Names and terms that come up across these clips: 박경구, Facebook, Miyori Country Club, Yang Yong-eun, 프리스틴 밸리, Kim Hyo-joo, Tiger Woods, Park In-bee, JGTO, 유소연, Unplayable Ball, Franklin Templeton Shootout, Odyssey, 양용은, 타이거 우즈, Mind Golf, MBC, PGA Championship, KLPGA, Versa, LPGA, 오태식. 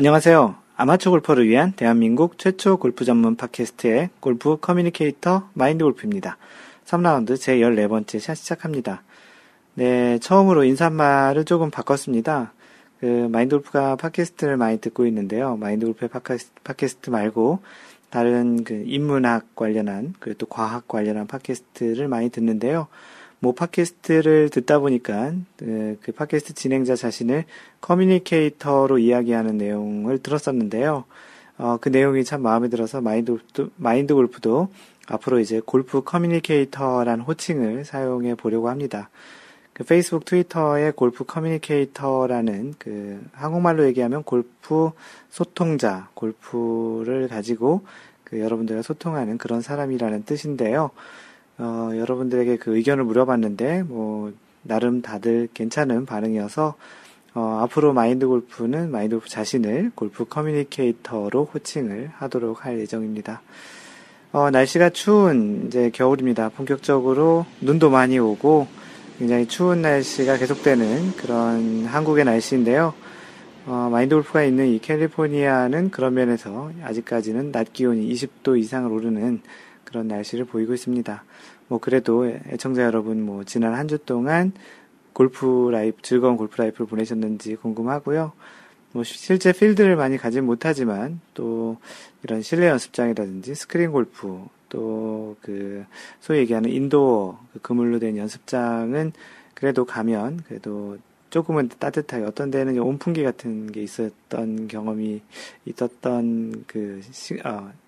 안녕하세요. 아마추어 골퍼를 위한 대한민국 최초 골프 전문 팟캐스트의 골프 커뮤니케이터 마인드 골프입니다. 3라운드 제14번째 샷 시작합니다. 네, 처음으로 인사말을 조금 바꿨습니다. 마인드 골프가 팟캐스트를 많이 듣고 있는데요. 마인드 골프의 팟캐스트 말고 다른 인문학 관련한, 그리고 또 과학 관련한 팟캐스트를 많이 듣는데요. 팟캐스트를 듣다 보니까 그 팟캐스트 진행자 자신을 커뮤니케이터로 이야기하는 내용을 들었었는데요. 그 내용이 참 마음에 들어서 마인드 골프도 앞으로 이제 골프 커뮤니케이터란 호칭을 사용해 보려고 합니다. 그 페이스북, 트위터에 골프 커뮤니케이터라는 한국말로 얘기하면 골프 소통자, 골프를 가지고 여러분들과 소통하는 그런 사람이라는 뜻인데요. 여러분들에게 의견을 물어봤는데, 나름 다들 괜찮은 반응이어서, 앞으로 마인드 골프는 마인드 골프 자신을 골프 커뮤니케이터로 호칭을 하도록 할 예정입니다. 날씨가 추운, 이제 겨울입니다. 본격적으로 눈도 많이 오고, 굉장히 추운 날씨가 계속되는 그런 한국의 날씨인데요. 마인드 골프가 있는 이 캘리포니아는 그런 면에서 아직까지는 낮 기온이 20도 이상을 오르는 그런 날씨를 보이고 있습니다. 그래도 애청자 여러분, 지난 한 주 동안 골프 라이프, 즐거운 골프 라이프를 보내셨는지 궁금하고요. 실제 필드를 많이 가진 못하지만, 또, 이런 실내 연습장이라든지 스크린 골프, 또, 소위 얘기하는 인도어, 그물로 된 연습장은 그래도 가면, 그래도 조금은 따뜻하게, 어떤 데는 온풍기 같은 게 있었던 경험이 있었던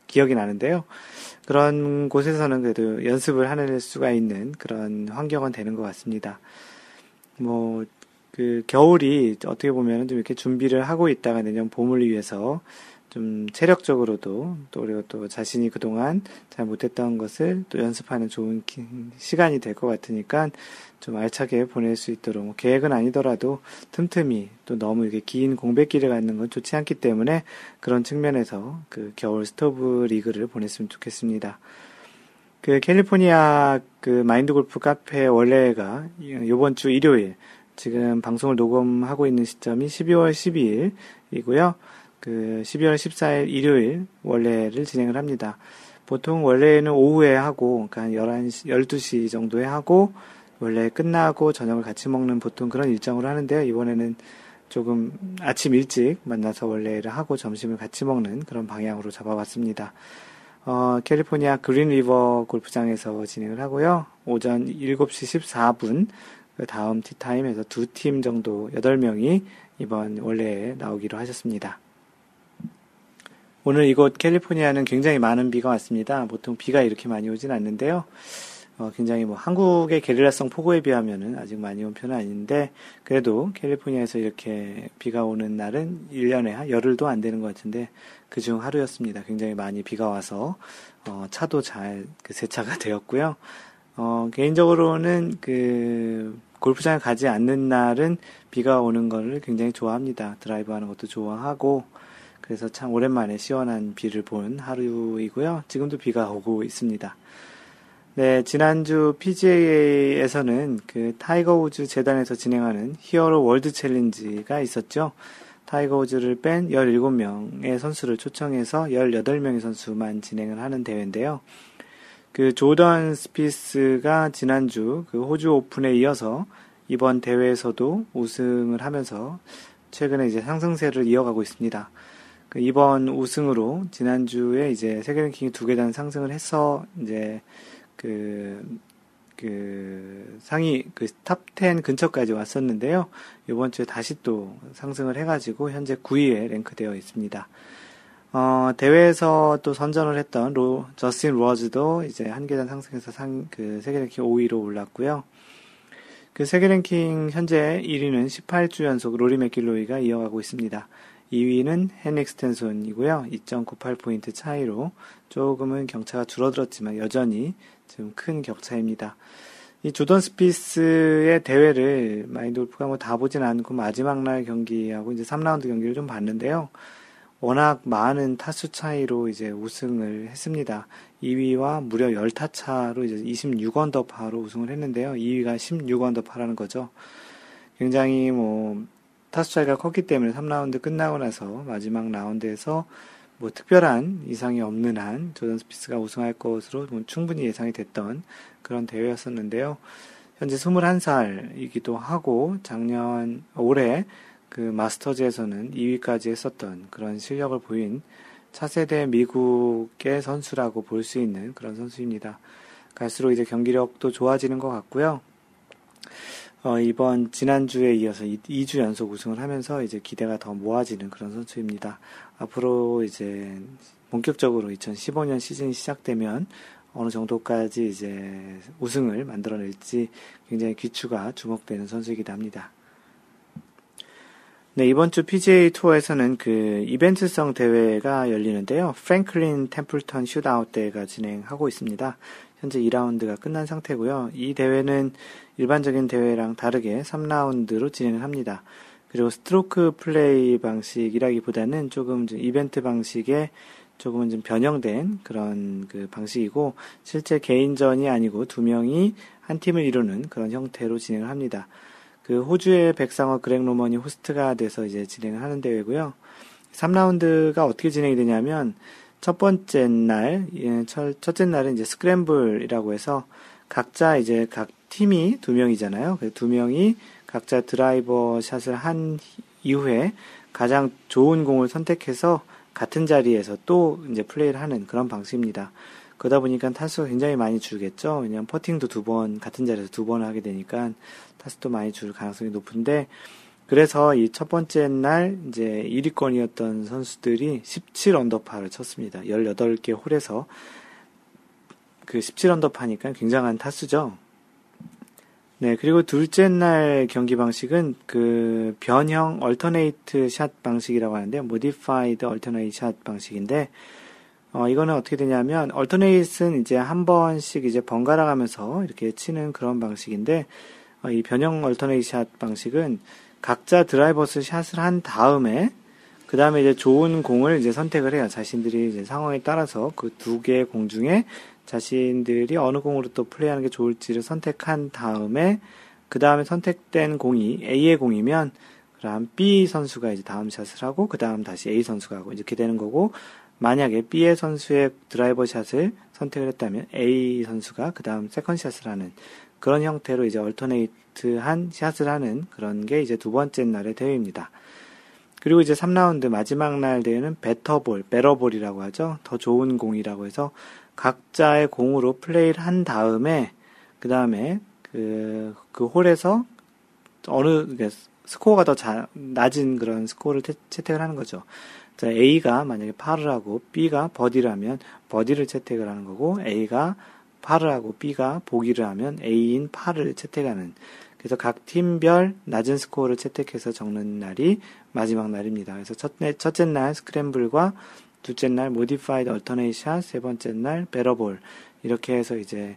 기억이 나는데요. 그런 곳에서는 그래도 연습을 하는 수가 있는 그런 환경은 되는 것 같습니다. 겨울이 어떻게 보면 좀 이렇게 준비를 하고 있다가 내년 봄을 위해서 좀 체력적으로도 또, 그리고 또 자신이 그동안 잘 못했던 것을 또 연습하는 좋은 시간이 될 것 같으니까 좀 알차게 보낼 수 있도록, 계획은 아니더라도 틈틈이, 또 너무 이렇게 긴 공백기를 갖는 건 좋지 않기 때문에 그런 측면에서 겨울 스토브 리그를 보냈으면 좋겠습니다. 캘리포니아 마인드 골프 카페 원래가 요번 주 일요일, 지금 방송을 녹음하고 있는 시점이 12월 12일이고요. 12월 14일 일요일 원래를 진행을 합니다. 보통 원래는 오후에 하고, 그러니까 12시 정도에 하고, 원래 끝나고 저녁을 같이 먹는 보통 그런 일정으로 하는데요. 이번에는 조금 아침 일찍 만나서 원래를 하고 점심을 같이 먹는 그런 방향으로 잡아봤습니다. 캘리포니아 그린 리버 골프장에서 진행을 하고요. 오전 7시 14분, 그 다음 티타임에서 2팀 정도 8명이 이번 원래에 나오기로 하셨습니다. 오늘 이곳 캘리포니아는 굉장히 많은 비가 왔습니다. 보통 비가 이렇게 많이 오진 않는데요. 굉장히 한국의 게릴라성 폭우에 비하면은 아직 많이 온 편은 아닌데, 그래도 캘리포니아에서 이렇게 비가 오는 날은 1년에 한 열흘도 안 되는 것 같은데, 그중 하루였습니다. 굉장히 많이 비가 와서, 차도 잘 세차가 되었고요. 개인적으로는 골프장에 가지 않는 날은 비가 오는 거를 굉장히 좋아합니다. 드라이브 하는 것도 좋아하고, 그래서 참 오랜만에 시원한 비를 본 하루이고요. 지금도 비가 오고 있습니다. 네, 지난주 PGA에서는 타이거 우즈 재단에서 진행하는 히어로 월드 챌린지가 있었죠. 타이거 우즈를 뺀 17명의 선수를 초청해서 18명의 선수만 진행을 하는 대회인데요. 조던 스피스가 지난주 호주 오픈에 이어서 이번 대회에서도 우승을 하면서 최근에 이제 상승세를 이어가고 있습니다. 이번 우승으로 지난주에 이제 세계 랭킹이 2계단 상승을 해서 이제 상위 탑 10 근처까지 왔었는데요. 이번 주에 다시 또 상승을 해가지고 현재 9위에 랭크되어 있습니다. 대회에서 또 선전을 했던 저스틴 로즈도 이제 1계단 상승해서 세계 랭킹 5위로 올랐고요. 세계 랭킹 현재 1위는 18주 연속 로리 맥길로이가 이어가고 있습니다. 2위는 헨릭 스탠손이고요. 2.98포인트 차이로 조금은 격차가 줄어들었지만 여전히 지금 큰 격차입니다. 이 조던 스피스의 대회를 마인드 골프가 다 보진 않고 마지막 날 경기하고 이제 3라운드 경기를 좀 봤는데요. 워낙 많은 타수 차이로 이제 우승을 했습니다. 2위와 무려 10타 차로 이제 26언더 파로 우승을 했는데요. 2위가 16언더 파라는 거죠. 굉장히 타수 차이가 컸기 때문에 3라운드 끝나고 나서 마지막 라운드에서 뭐 특별한 이상이 없는 한 조던 스피스가 우승할 것으로 충분히 예상이 됐던 그런 대회였었는데요. 현재 21살이기도 하고 올해 그 마스터즈에서는 2위까지 했었던 그런 실력을 보인 차세대 미국의 선수라고 볼 수 있는 그런 선수입니다. 갈수록 이제 경기력도 좋아지는 것 같고요. 지난주에 이어서 2주 연속 우승을 하면서 이제 기대가 더 모아지는 그런 선수입니다. 앞으로 이제 본격적으로 2015년 시즌이 시작되면 어느 정도까지 이제 우승을 만들어낼지 굉장히 귀추가 주목되는 선수이기도 합니다. 네, 이번 주 PGA 투어에서는 그 이벤트성 대회가 열리는데요. 프랭클린 템플턴 슛아웃 대회가 진행하고 있습니다. 현재 2라운드가 끝난 상태고요. 이 대회는 일반적인 대회랑 다르게 3라운드로 진행을 합니다. 그리고 스트로크 플레이 방식이라기보다는 조금 이벤트 방식에 조금은 좀 변형된 그런 그 방식이고, 실제 개인전이 아니고 두 명이 한 팀을 이루는 그런 형태로 진행을 합니다. 그 호주의 백상어 그렉 로먼이 호스트가 돼서 이제 진행을 하는 대회고요. 3라운드가 어떻게 진행이 되냐면, 첫째 날은 이제 스크램블이라고 해서 각자 이제 각 팀이 두 명이잖아요. 그래서 두 명이 각자 드라이버 샷을 한 이후에 가장 좋은 공을 선택해서 같은 자리에서 또 이제 플레이를 하는 그런 방식입니다. 그러다 보니까 타수가 굉장히 많이 줄겠죠. 왜냐하면 퍼팅도 같은 자리에서 두 번 하게 되니까 타수도 많이 줄 가능성이 높은데, 그래서 이 첫 번째 날 이제 1위권이었던 선수들이 17언더파를 쳤습니다. 18개 홀에서 그 17언더파니까 굉장한 타수죠. 네, 그리고 둘째 날 경기 방식은 그 변형 얼터네이트 샷 방식이라고 하는데요. 모디파이드 얼터네이트 샷 방식인데, 이거는 어떻게 되냐면, 얼터네이트는 이제 한 번씩 이제 번갈아 가면서 이렇게 치는 그런 방식인데, 이 변형 얼터네이트 샷 방식은 각자 드라이버스 샷을 한 다음에, 그 다음에 이제 좋은 공을 이제 선택을 해요. 자신들이 이제 상황에 따라서 그 두 개의 공 중에 자신들이 어느 공으로 또 플레이하는 게 좋을지를 선택한 다음에, 그 다음에 선택된 공이 A의 공이면, 그럼 B 선수가 이제 다음 샷을 하고, 그 다음 다시 A 선수가 하고, 이렇게 되는 거고, 만약에 B의 선수의 드라이버 샷을 선택을 했다면 A 선수가 그 다음 세컨 샷을 하는 그런 형태로 이제 얼터네이트한 샷을 하는 그런 게 이제 두 번째 날의 대회입니다. 그리고 이제 3라운드 마지막 날 대회는 배터볼이라고 하죠. 더 좋은 공이라고 해서 각자의 공으로 플레이를 한 다음에, 그 다음에 그 홀에서 어느 스코어가 더 낮은 그런 스코어를 채택을 하는 거죠. A가 만약에 파를 하고 B가 버디라면 버디를 채택을 하는 거고, A가 파를 하고 B가 보기를 하면 A인 파를 채택하는, 그래서 각 팀별 낮은 스코어를 채택해서 적는 날이 마지막 날입니다. 그래서 첫째 날 스크램블과 둘째 날 모디파이드 얼터네이샷, 세 번째 날 배러볼, 이렇게 해서 이제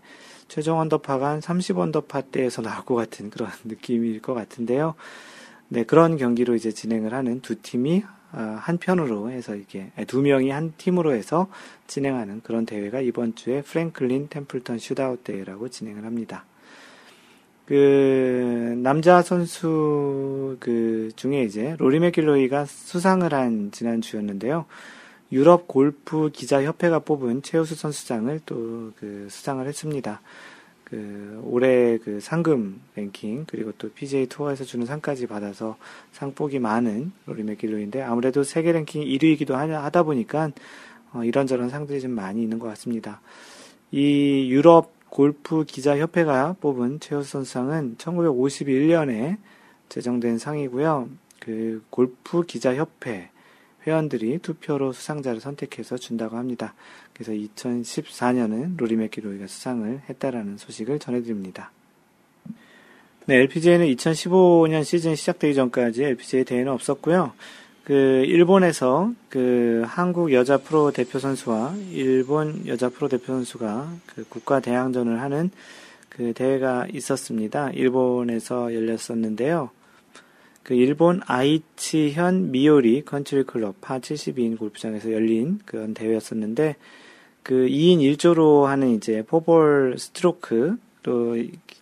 최종 언더파가 한 30언더파 때에서 나올 것 같은 그런 느낌일 것 같은데요. 네, 그런 경기로 이제 진행을 하는 두 팀이 한 편으로 해서 이렇게 두 명이 한 팀으로 해서 진행하는 그런 대회가 이번 주에 프랭클린 템플턴 슛아웃 대회라고 진행을 합니다. 그 남자 선수 그 중에 이제 로리 맥길로이가 수상을 한 지난 주였는데요. 유럽 골프 기자 협회가 뽑은 최우수 선수상을 또 그 수상을 했습니다. 그 올해 그 상금 랭킹, 그리고 또 PGA 투어에서 주는 상까지 받아서 상복이 많은 로리 맥길로이인데, 아무래도 세계 랭킹 1위이기도 하다 보니까 이런저런 상들이 좀 많이 있는 것 같습니다. 이 유럽 골프 기자 협회가 뽑은 최우수 선수상은 1951년에 제정된 상이고요. 그 골프 기자 협회 회원들이 투표로 수상자를 선택해서 준다고 합니다. 그래서 2014년은 로리 맥길로이가 수상을 했다라는 소식을 전해드립니다. 네, LPGA는 2015년 시즌 시작되기 전까지 LPGA 대회는 없었고요. 그 일본에서 그 한국 여자 프로 대표 선수와 일본 여자 프로 대표 선수가 그 국가 대항전을 하는 그 대회가 있었습니다. 일본에서 열렸었는데요. 그 일본 아이치현 미요리 컨트리 클럽 파 72인 골프장에서 열린 그런 대회였었는데, 그 2인 1조로 하는 이제 포볼 스트로크로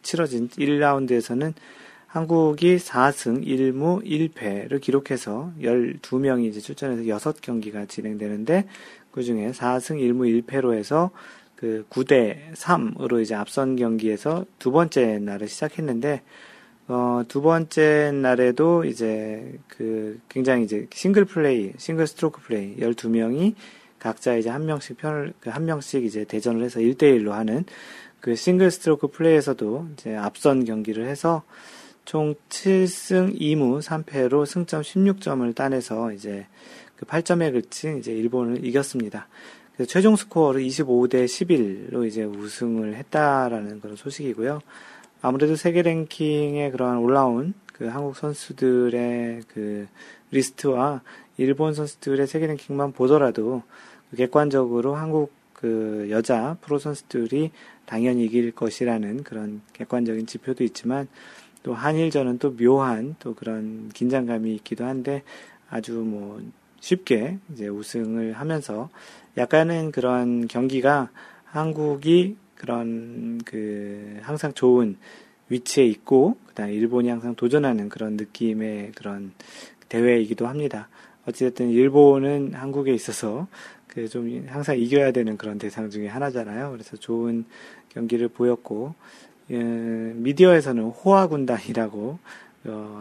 치러진 1라운드에서는 한국이 4승 1무 1패를 기록해서 12명이 이제 출전해서 6경기가 진행되는데, 그 중에 4승 1무 1패로 해서 그 9대 3으로 이제 앞선 경기에서 두 번째 날을 시작했는데, 두 번째 날에도 이제 그 굉장히 이제 싱글 플레이, 싱글 스트로크 플레이 12명이 각자 이제 한 명씩 이제 대전을 해서 1대1로 하는 그 싱글 스트로크 플레이에서도 이제 앞선 경기를 해서 총 7승 2무 3패로 승점 16점을 따내서 이제 그 8점에 그친 이제 일본을 이겼습니다. 그래서 최종 스코어를 25대 11로 이제 우승을 했다라는 그런 소식이고요. 아무래도 세계 랭킹에 그러한 올라온 그 한국 선수들의 그 리스트와 일본 선수들의 세계 랭킹만 보더라도 객관적으로 한국 그 여자 프로 선수들이 당연히 이길 것이라는 그런 객관적인 지표도 있지만, 또 한일전은 또 묘한 또 그런 긴장감이 있기도 한데, 아주 뭐 쉽게 이제 우승을 하면서 약간은 그런 경기가 한국이 그런 그 항상 좋은 위치에 있고, 그다음에 일본이 항상 도전하는 그런 느낌의 그런 대회이기도 합니다. 어찌됐든 일본은 한국에 있어서 그 좀 항상 이겨야 되는 그런 대상 중에 하나잖아요. 그래서 좋은 경기를 보였고, 미디어에서는 호화 군단이라고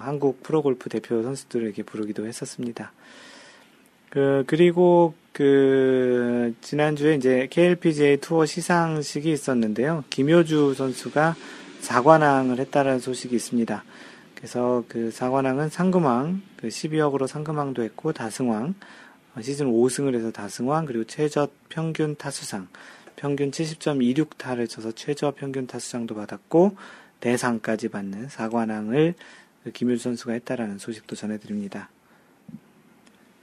한국 프로골프 대표 선수들에게 부르기도 했었습니다. 그리고 그 지난주에 이제 KLPGA 투어 시상식이 있었는데요. 김효주 선수가 4관왕을 했다라는 소식이 있습니다. 그래서 그 4관왕은 상금왕, 그 12억으로 상금왕도 했고, 다승왕, 시즌 5승을 해서 다승왕, 그리고 최저 평균 타수상, 평균 70.26타를 쳐서 최저 평균 타수상도 받았고, 대상까지 받는 4관왕을 김효주 선수가 했다라는 소식도 전해드립니다.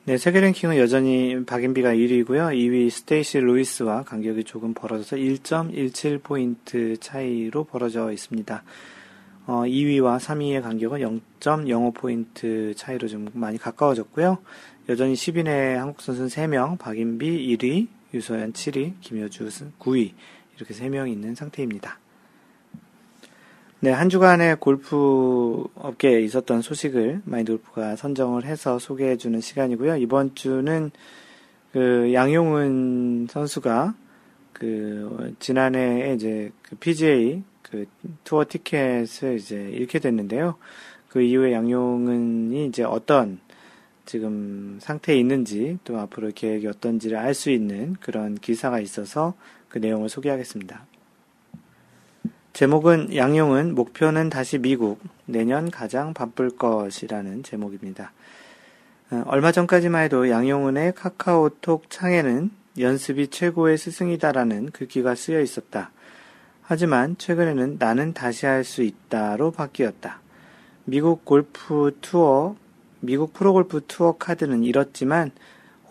네, 세계 랭킹은 여전히 박인비가 1위고요. 2위 스테이시 루이스와 간격이 조금 벌어져서 1.17포인트 차이로 벌어져 있습니다. 2위와 3위의 간격은 0.05포인트 차이로 좀 많이 가까워졌고요. 여전히 10위 내 한국 선수는 3명, 박인비 1위, 유소연 7위, 김효주 9위, 이렇게 3명이 있는 상태입니다. 네, 한 주간의 골프 업계에 있었던 소식을 마인드 골프가 선정을 해서 소개해주는 시간이고요. 이번 주는 그 양용은 선수가 그 지난해에 이제 그 PGA 그 투어 티켓을 이제 잃게 됐는데요. 그 이후에 양용은이 이제 어떤 지금 상태에 있는지, 또 앞으로 계획이 어떤지를 알 수 있는 그런 기사가 있어서 그 내용을 소개하겠습니다. 제목은 양용은 목표는 다시 미국, 내년 가장 바쁠 것이라는 제목입니다. 얼마 전까지만 해도 양용은의 카카오톡 창에는 연습이 최고의 스승이다라는 글귀가 쓰여 있었다. 하지만 최근에는 나는 다시 할 수 있다로 바뀌었다. 미국 프로골프 투어 카드는 이렇지만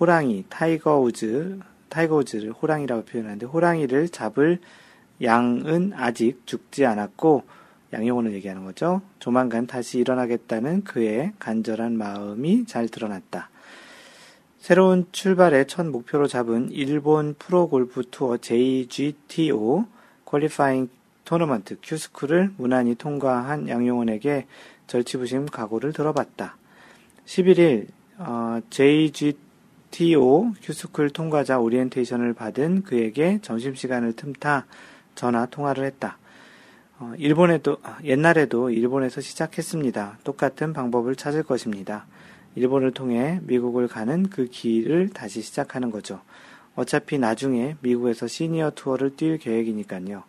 호랑이, 타이거 우즈를 호랑이라고 표현하는데, 호랑이를 잡을 양은 아직 죽지 않았고, 양용은을 얘기하는 거죠. 조만간 다시 일어나겠다는 그의 간절한 마음이 잘 드러났다. 새로운 출발의 첫 목표로 잡은 일본 프로골프 투어 JGTO 퀄리파잉 토너먼트 Q스쿨을 무난히 통과한 양용은에게 절치부심 각오를 들어봤다. 11일 JGTO Q스쿨 통과자 오리엔테이션을 받은 그에게 점심시간을 틈타 전화 통화를 했다. 옛날에도 일본에서 시작했습니다. 똑같은 방법을 찾을 것입니다. 일본을 통해 미국을 가는 그 길을 다시 시작하는 거죠. 어차피 나중에 미국에서 시니어 투어를 뛸 계획이니까요.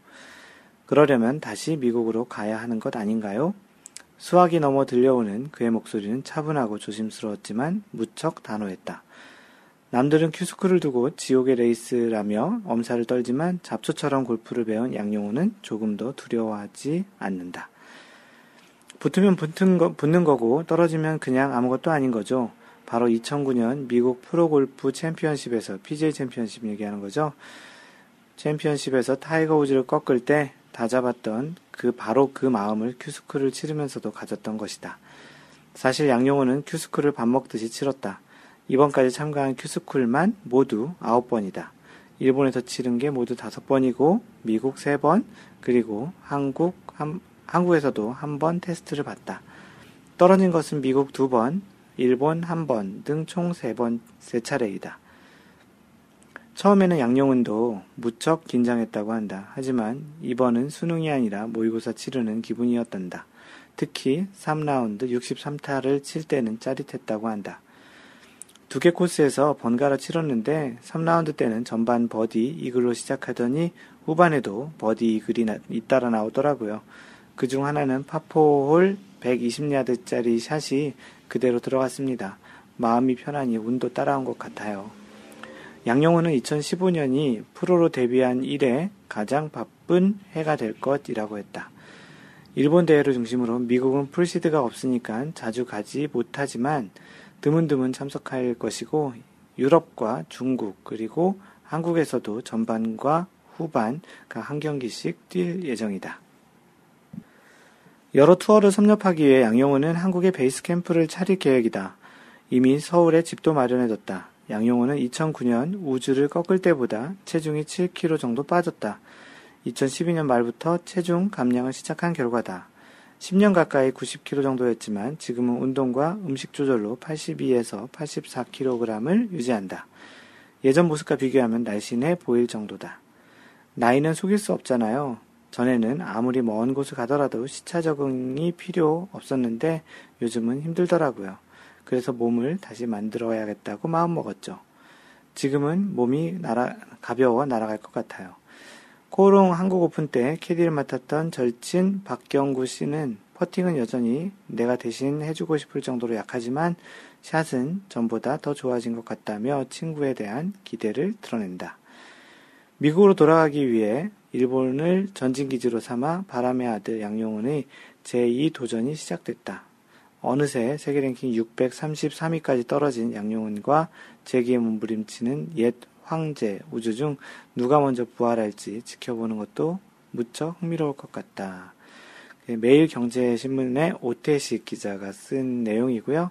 그러려면 다시 미국으로 가야 하는 것 아닌가요? 수학이 넘어 들려오는 그의 목소리는 차분하고 조심스러웠지만 무척 단호했다. 남들은 큐스쿨을 두고 지옥의 레이스라며 엄살을 떨지만 잡초처럼 골프를 배운 양용호는 조금도 두려워하지 않는다. 붙으면 붙는 거고 떨어지면 그냥 아무것도 아닌 거죠. 바로 2009년 미국 프로골프 챔피언십에서, PGA 챔피언십 얘기하는 거죠. 챔피언십에서 타이거 우즈를 꺾을 때 다 잡았던 바로 그 마음을 큐스쿨을 치르면서도 가졌던 것이다. 사실 양용호는 큐스쿨을 밥 먹듯이 치렀다. 이번까지 참가한 큐스쿨만 모두 9번이다. 일본에서 치른 게 모두 5번이고, 미국 3번, 그리고 한국 한국에서도 한 번 테스트를 봤다. 떨어진 것은 미국 2번, 일본 1번 등 총 3차례이다. 처음에는 양용은도 무척 긴장했다고 한다. 하지만 이번은 수능이 아니라 모의고사 치르는 기분이었단다. 특히 3라운드 63타를 칠 때는 짜릿했다고 한다. 두 개 코스에서 번갈아 치렀는데 3라운드 때는 전반 버디 이글로 시작하더니 후반에도 버디 이글이 잇따라 나오더라고요. 그중 하나는 파포홀 120야드짜리 샷이 그대로 들어갔습니다. 마음이 편하니 운도 따라온 것 같아요. 양용은은 2015년이 프로로 데뷔한 이래 가장 바쁜 해가 될 것이라고 했다. 일본 대회를 중심으로 미국은 풀시드가 없으니까 자주 가지 못하지만 드문드문 참석할 것이고 유럽과 중국 그리고 한국에서도 전반과 후반 각 한 경기씩 뛸 예정이다. 여러 투어를 섭렵하기 위해 양용은은 한국에 베이스 캠프를 차릴 계획이다. 이미 서울에 집도 마련해뒀다. 양용호는 2009년 우주를 꺾을 때보다 체중이 7kg 정도 빠졌다. 2012년 말부터 체중 감량을 시작한 결과다. 10년 가까이 90kg 정도였지만 지금은 운동과 음식 조절로 82에서 84kg을 유지한다. 예전 모습과 비교하면 날씬해 보일 정도다. 나이는 속일 수 없잖아요. 전에는 아무리 먼 곳을 가더라도 시차 적응이 필요 없었는데 요즘은 힘들더라고요. 그래서 몸을 다시 만들어야겠다고 마음먹었죠. 지금은 몸이 가벼워 날아갈 것 같아요. 코오롱 한국 오픈 때 캐디를 맡았던 절친 박경구 씨는 퍼팅은 여전히 내가 대신 해주고 싶을 정도로 약하지만 샷은 전보다 더 좋아진 것 같다며 친구에 대한 기대를 드러낸다. 미국으로 돌아가기 위해 일본을 전진기지로 삼아 바람의 아들 양용은의 제2도전이 시작됐다. 어느새 세계 랭킹 633위까지 떨어진 양용은과 재기에 몸부림치는 옛 황제 우주 중 누가 먼저 부활할지 지켜보는 것도 무척 흥미로울 것 같다. 매일 경제신문의 오태식 기자가 쓴 내용이고요.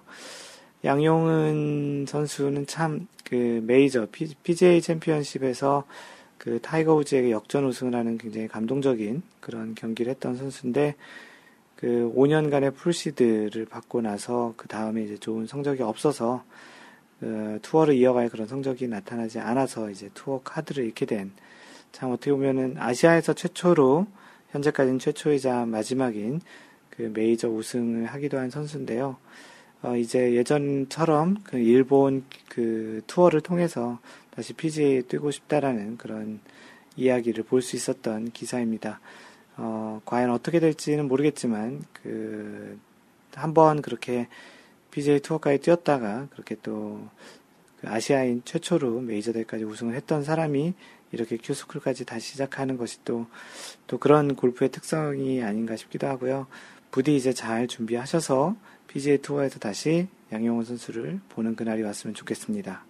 양용은 선수는 참 그 메이저 PGA 챔피언십에서 그 타이거 우즈에게 역전 우승을 하는 굉장히 감동적인 그런 경기를 했던 선수인데 그 5년간의 풀시드를 받고 나서 그 다음에 이제 좋은 성적이 없어서 투어를 이어갈 그런 성적이 나타나지 않아서 이제 투어 카드를 잃게 된, 참 어떻게 보면은 아시아에서 최초로 현재까지는 최초이자 마지막인 그 메이저 우승을 하기도 한 선수인데요. 이제 예전처럼 그 일본 그 투어를 통해서 다시 PGA에 뛰고 싶다라는 그런 이야기를 볼 수 있었던 기사입니다. 과연 어떻게 될지는 모르겠지만, 한번 그렇게 PGA 투어까지 뛰었다가, 그렇게 또, 아시아인 최초로 메이저 대회까지 우승을 했던 사람이 이렇게 큐스쿨까지 다시 시작하는 것이 또 그런 골프의 특성이 아닌가 싶기도 하고요. 부디 이제 잘 준비하셔서 PGA 투어에서 다시 양용훈 선수를 보는 그날이 왔으면 좋겠습니다.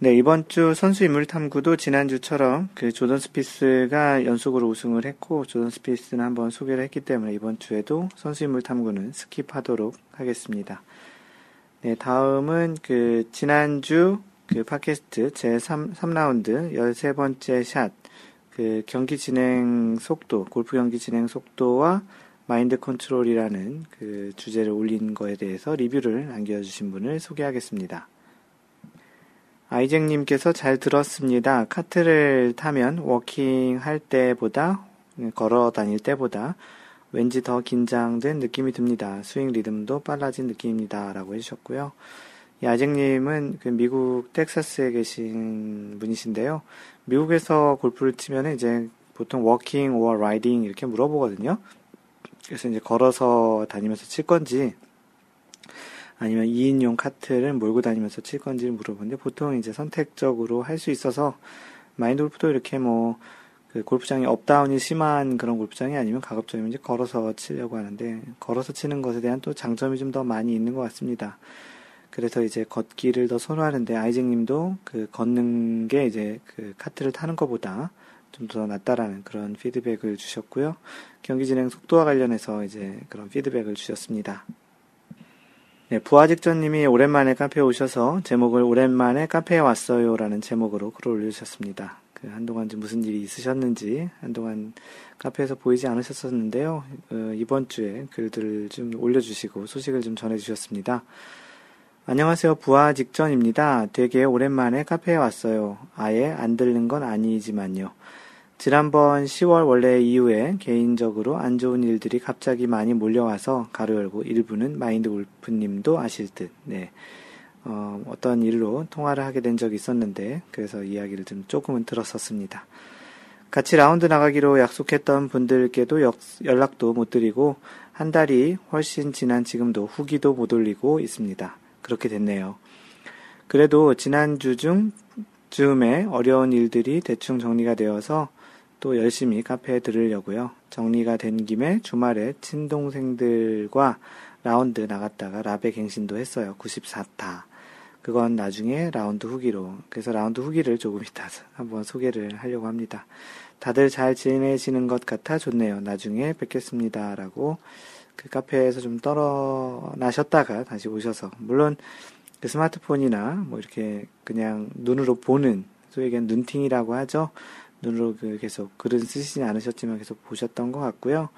네, 이번 주 선수 인물 탐구도 지난주처럼 그 조던 스피스가 연속으로 우승을 했고, 조던 스피스는 한번 소개를 했기 때문에 이번 주에도 선수 인물 탐구는 스킵하도록 하겠습니다. 네, 다음은 그 지난주 그 팟캐스트 제3라운드 13번째 샷, 그 경기 진행 속도, 골프 경기 진행 속도와 마인드 컨트롤이라는 그 주제를 올린 거에 대해서 리뷰를 남겨주신 분을 소개하겠습니다. 아이잭님께서 잘 들었습니다. 카트를 타면 워킹 할 때보다, 걸어 다닐 때보다 왠지 더 긴장된 느낌이 듭니다. 스윙 리듬도 빨라진 느낌입니다. 라고 해주셨고요. 이 아이잭님은 그 미국 텍사스에 계신 분이신데요. 미국에서 골프를 치면 이제 보통 워킹 or 라이딩 이렇게 물어보거든요. 그래서 이제 걸어서 다니면서 칠 건지, 아니면 2인용 카트를 몰고 다니면서 칠 건지 물어보는데, 보통 이제 선택적으로 할 수 있어서, 마인드 골프도 이렇게 그 골프장이 업다운이 심한 그런 골프장이 아니면 가급적이면 이제 걸어서 치려고 하는데, 걸어서 치는 것에 대한 또 장점이 좀 더 많이 있는 것 같습니다. 그래서 이제 걷기를 더 선호하는데, 아이잭 님도 그 걷는 게 이제 그 카트를 타는 것보다 좀 더 낫다라는 그런 피드백을 주셨고요. 경기 진행 속도와 관련해서 이제 그런 피드백을 주셨습니다. 네, 부하직전님이 오랜만에 카페에 오셔서 제목을 오랜만에 카페에 왔어요 라는 제목으로 글을 올려주셨습니다. 그 한동안 좀 무슨 일이 있으셨는지 한동안 카페에서 보이지 않으셨었는데요. 이번 주에 글들을 좀 올려주시고 소식을 좀 전해주셨습니다. 안녕하세요. 부화 직전입니다. 되게 오랜만에 카페에 왔어요. 아예 안 들른 건 아니지만요. 지난번 10월 원래 이후에 개인적으로 안 좋은 일들이 갑자기 많이 몰려와서 가로 열고 일부는 마인드 골프님도 아실 듯, 네. 어떤 일로 통화를 하게 된 적이 있었는데 그래서 이야기를 좀 조금은 들었었습니다. 같이 라운드 나가기로 약속했던 분들께도 연락도 못 드리고 한 달이 훨씬 지난 지금도 후기도 못 올리고 있습니다. 그렇게 됐네요. 그래도 지난주 쯤에 어려운 일들이 대충 정리가 되어서 또 열심히 카페에 들으려고요. 정리가 된 김에 주말에 친동생들과 라운드 나갔다가 라베 갱신도 했어요. 94타. 그건 나중에 라운드 후기로. 그래서 라운드 후기를 조금 이따 한번 소개를 하려고 합니다. 다들 잘 지내시는 것 같아 좋네요. 나중에 뵙겠습니다. 라고 그 카페에서 좀 떨어나셨다가 다시 오셔서. 물론 그 스마트폰이나 뭐 이렇게 그냥 눈으로 보는, 소위 얘기한 눈팅이라고 하죠. 눈으로 그 계속 글은 쓰시진 않으셨지만 계속 보셨던 것 같고요.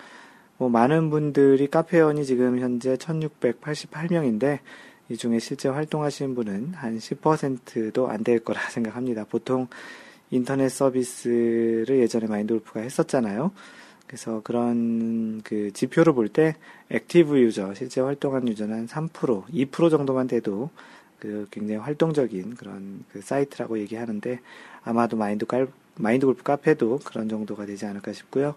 뭐 많은 분들이 카페 회원이 지금 현재 1688명인데 이 중에 실제 활동하시는 분은 한 10%도 안 될 거라 생각합니다. 보통 인터넷 서비스를 예전에 마인드골프가 했었잖아요. 그래서 그런 그 지표로 볼 때 액티브 유저, 실제 활동한 유저는 한 3%, 2% 정도만 돼도 그 굉장히 활동적인 그런 그 사이트라고 얘기하는데 아마도 마인드골프 카페도 그런 정도가 되지 않을까 싶고요.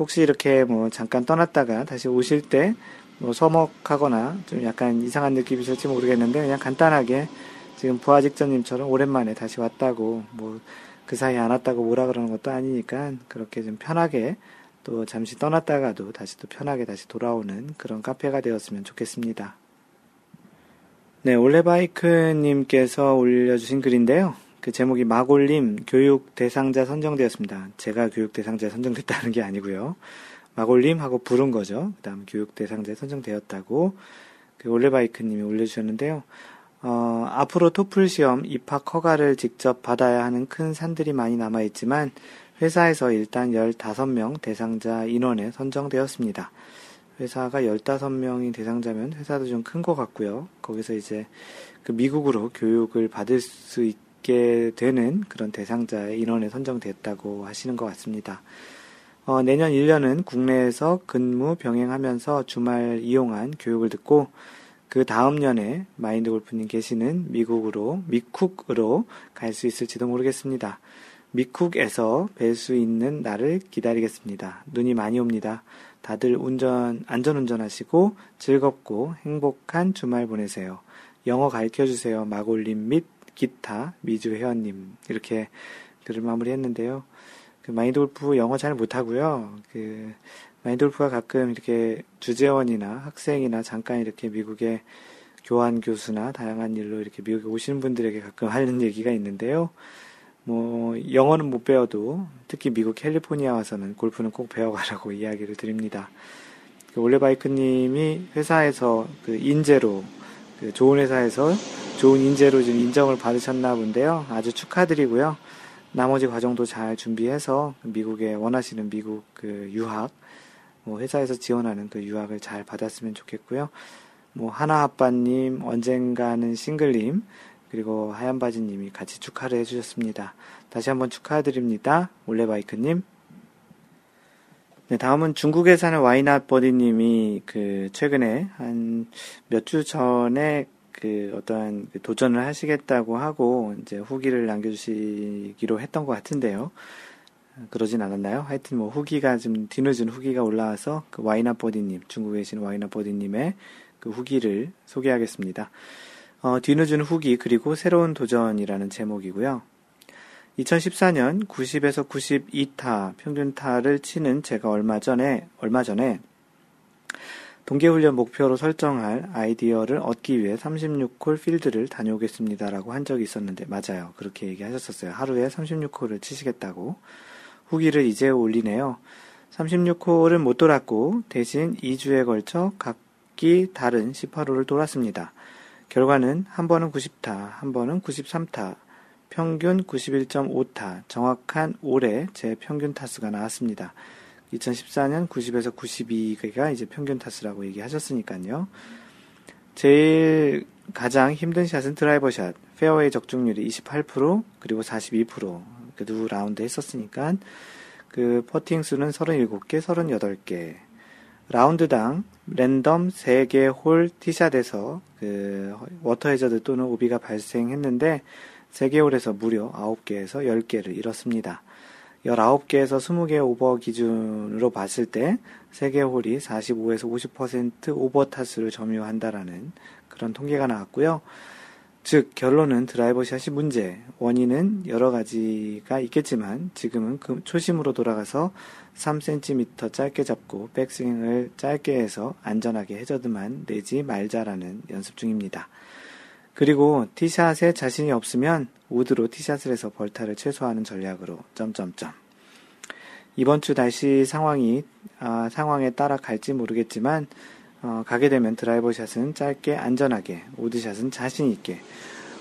혹시 이렇게 뭐 잠깐 떠났다가 다시 오실 때 뭐 서먹하거나 좀 약간 이상한 느낌이실지 모르겠는데 그냥 간단하게 지금 부하직전님처럼 오랜만에 다시 왔다고 뭐 그 사이에 안 왔다고 뭐라 그러는 것도 아니니까 그렇게 좀 편하게 또 잠시 떠났다가도 다시 또 편하게 다시 돌아오는 그런 카페가 되었으면 좋겠습니다. 네, 올레바이크님께서 올려주신 글인데요. 그 제목이 마골님 교육 대상자 선정되었습니다. 제가 교육 대상자 선정됐다는 게 아니고요. 마골님 하고 부른 거죠. 그 다음 교육 대상자 선정되었다고 그 올레바이크님이 올려주셨는데요. 앞으로 토플 시험 입학 허가를 직접 받아야 하는 큰 산들이 많이 남아있지만 회사에서 일단 15명 대상자 인원에 선정되었습니다. 회사가 15명이 대상자면 회사도 좀 큰 것 같고요. 거기서 이제 그 미국으로 교육을 받을 수 있게 되는 그런 대상자의 인원에 선정됐다고 하시는 것 같습니다. 내년 1년은 국내에서 근무 병행하면서 주말 이용한 교육을 듣고 그 다음 년에 마인드골프님 계시는 미국으로 갈 수 있을지도 모르겠습니다. 미국에서 뵐 수 있는 날을 기다리겠습니다. 눈이 많이 옵니다. 다들 안전운전 하시고 즐겁고 행복한 주말 보내세요. 영어 가르쳐주세요. 마골님 및 기타, 미주 회원님. 이렇게 글을 마무리 했는데요. 그 마인드골프 영어 잘 못하고요. 그, 마인드골프가 가끔 이렇게 주재원이나 학생이나 잠깐 이렇게 미국에 교환 교수나 다양한 일로 이렇게 미국에 오시는 분들에게 가끔 하는 얘기가 있는데요. 뭐, 영어는 못 배워도 특히 미국 캘리포니아 와서는 골프는 꼭 배워가라고 이야기를 드립니다. 그 올레바이크님이 회사에서 그 인재로 그 좋은 회사에서 좋은 인재로 지금 인정을 받으셨나 본데요. 아주 축하드리고요. 나머지 과정도 잘 준비해서 미국에 원하시는 미국 그 유학, 뭐 회사에서 지원하는 그 유학을 잘 받았으면 좋겠고요. 뭐 하나아빠님, 언젠가는 싱글님, 그리고 하얀바지님이 같이 축하를 해주셨습니다. 다시 한번 축하드립니다. 올레바이크님. 네, 다음은 중국에 사는 와이낫 버디님이 그 최근에 한 몇 주 전에 그 어떠한 도전을 하시겠다고 하고 이제 후기를 남겨주시기로 했던 것 같은데요. 그러진 않았나요? 하여튼 뭐 후기가 좀 뒤늦은 후기가 올라와서 그 와이낫 버디님, 중국에 계신 와이낫 버디님의 그 후기를 소개하겠습니다. 뒤늦은 후기 그리고 새로운 도전이라는 제목이고요. 2014년 90에서 92타 평균타를 치는 제가 얼마 전에 동계훈련 목표로 설정할 아이디어를 얻기 위해 36홀 필드를 다녀오겠습니다라고 한 적이 있었는데 맞아요. 그렇게 얘기하셨었어요. 하루에 36홀을 치시겠다고. 후기를 이제 올리네요. 36홀은 못 돌았고 대신 2주에 걸쳐 각기 다른 18홀을 돌았습니다. 결과는 한 번은 90타, 한 번은 93타, 평균 91.5타, 정확한 올해 제 평균 타수가 나왔습니다. 2014년 90에서 92가 이제 평균 타수라고 얘기하셨으니까요. 제일 가장 힘든 샷은 드라이버 샷, 페어웨이 적중률이 28%, 그리고 42%, 그 두 라운드 했었으니까, 그 퍼팅 수는 37개, 38개, 라운드당 랜덤 3개 홀 티샷에서 그 워터 해저드 또는 오비가 발생했는데, 3개 홀에서 무려 9개에서 10개를 잃었습니다. 19개에서 20개 오버 기준으로 봤을 때 3개 홀이 45에서 50% 오버 타수를 점유한다라는 그런 통계가 나왔고요. 즉 결론은 드라이버샷이 문제, 원인은 여러 가지가 있겠지만 지금은 그 초심으로 돌아가서 3cm 짧게 잡고 백스윙을 짧게 해서 안전하게 해저드만 내지 말자라는 연습 중입니다. 그리고 티샷에 자신이 없으면 우드로 티샷을 해서 벌타를 최소화하는 전략으로 ... 이번 주 날씨 상황에 따라 갈지 모르겠지만 가게 되면 드라이버 샷은 짧게 안전하게, 우드 샷은 자신 있게,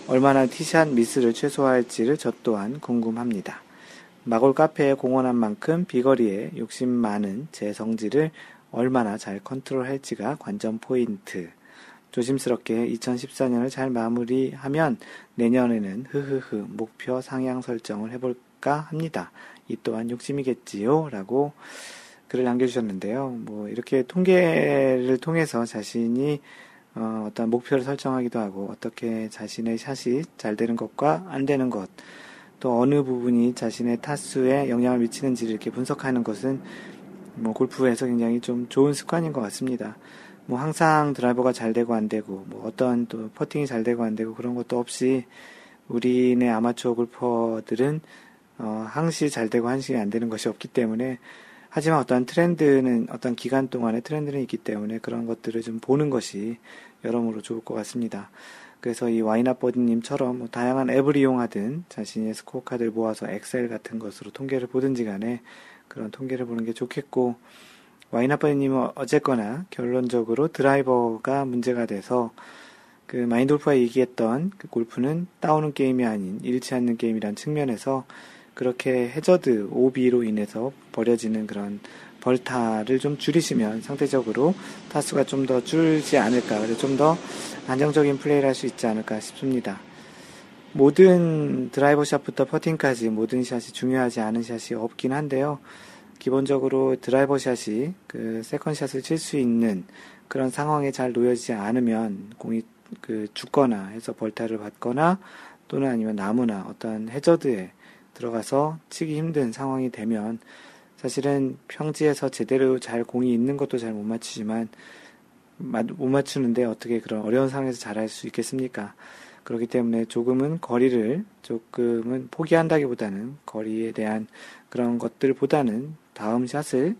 얼마나 티샷 미스를 최소화할지를 저 또한 궁금합니다. 마골 카페에 공헌한 만큼 비거리에 욕심 많은 제 성질을 얼마나 잘 컨트롤할지가 관전 포인트. 조심스럽게 2014년을 잘 마무리하면 내년에는 목표 상향 설정을 해볼까 합니다. 이 또한 욕심이겠지요? 라고 글을 남겨주셨는데요. 뭐 이렇게 통계를 통해서 자신이 어떤 목표를 설정하기도 하고 어떻게 자신의 샷이 잘 되는 것과 안 되는 것, 또 어느 부분이 자신의 타수에 영향을 미치는지를 이렇게 분석하는 것은 뭐 골프에서 굉장히 좀 좋은 습관인 것 같습니다. 뭐 항상 드라이버가 잘 되고 안 되고 뭐 어떤 또 퍼팅이 잘 되고 안 되고 그런 것도 없이 우리네 아마추어 골퍼들은 항시 잘 되고 항시 안 되는 것이 없기 때문에, 하지만 어떤 트렌드는, 어떤 기간 동안의 트렌드는 있기 때문에 그런 것들을 좀 보는 것이 여러모로 좋을 것 같습니다. 그래서 이 와인업 버디님처럼 뭐 다양한 앱을 이용하든 자신의 스코어 카드를 모아서 엑셀 같은 것으로 통계를 보든지 간에 그런 통계를 보는 게 좋겠고, 와인아빠님은 어쨌거나 결론적으로 드라이버가 문제가 돼서 그 마인돌프가 얘기했던 그 골프는 따오는 게임이 아닌 잃지 않는 게임이란 측면에서 그렇게 해저드 오비로 인해서 버려지는 그런 벌타를 좀 줄이시면 상대적으로 타수가 좀 더 줄지 않을까, 그래서 좀 더 안정적인 플레이를 할 수 있지 않을까 싶습니다. 모든 드라이버 샷부터 퍼팅까지 모든 샷이 중요하지 않은 샷이 없긴 한데요. 기본적으로 드라이버 샷이 그 세컨샷을 칠 수 있는 그런 상황에 잘 놓여지지 않으면 공이 그 죽거나 해서 벌타를 받거나 또는 아니면 나무나 어떤 해저드에 들어가서 치기 힘든 상황이 되면 사실은 평지에서 제대로 잘 공이 있는 것도 잘 못 맞추지만 못 맞추는데 어떻게 그런 어려운 상황에서 잘할 수 있겠습니까? 그렇기 때문에 조금은 거리를 조금은 포기한다기보다는 거리에 대한 그런 것들보다는 다음 샷을,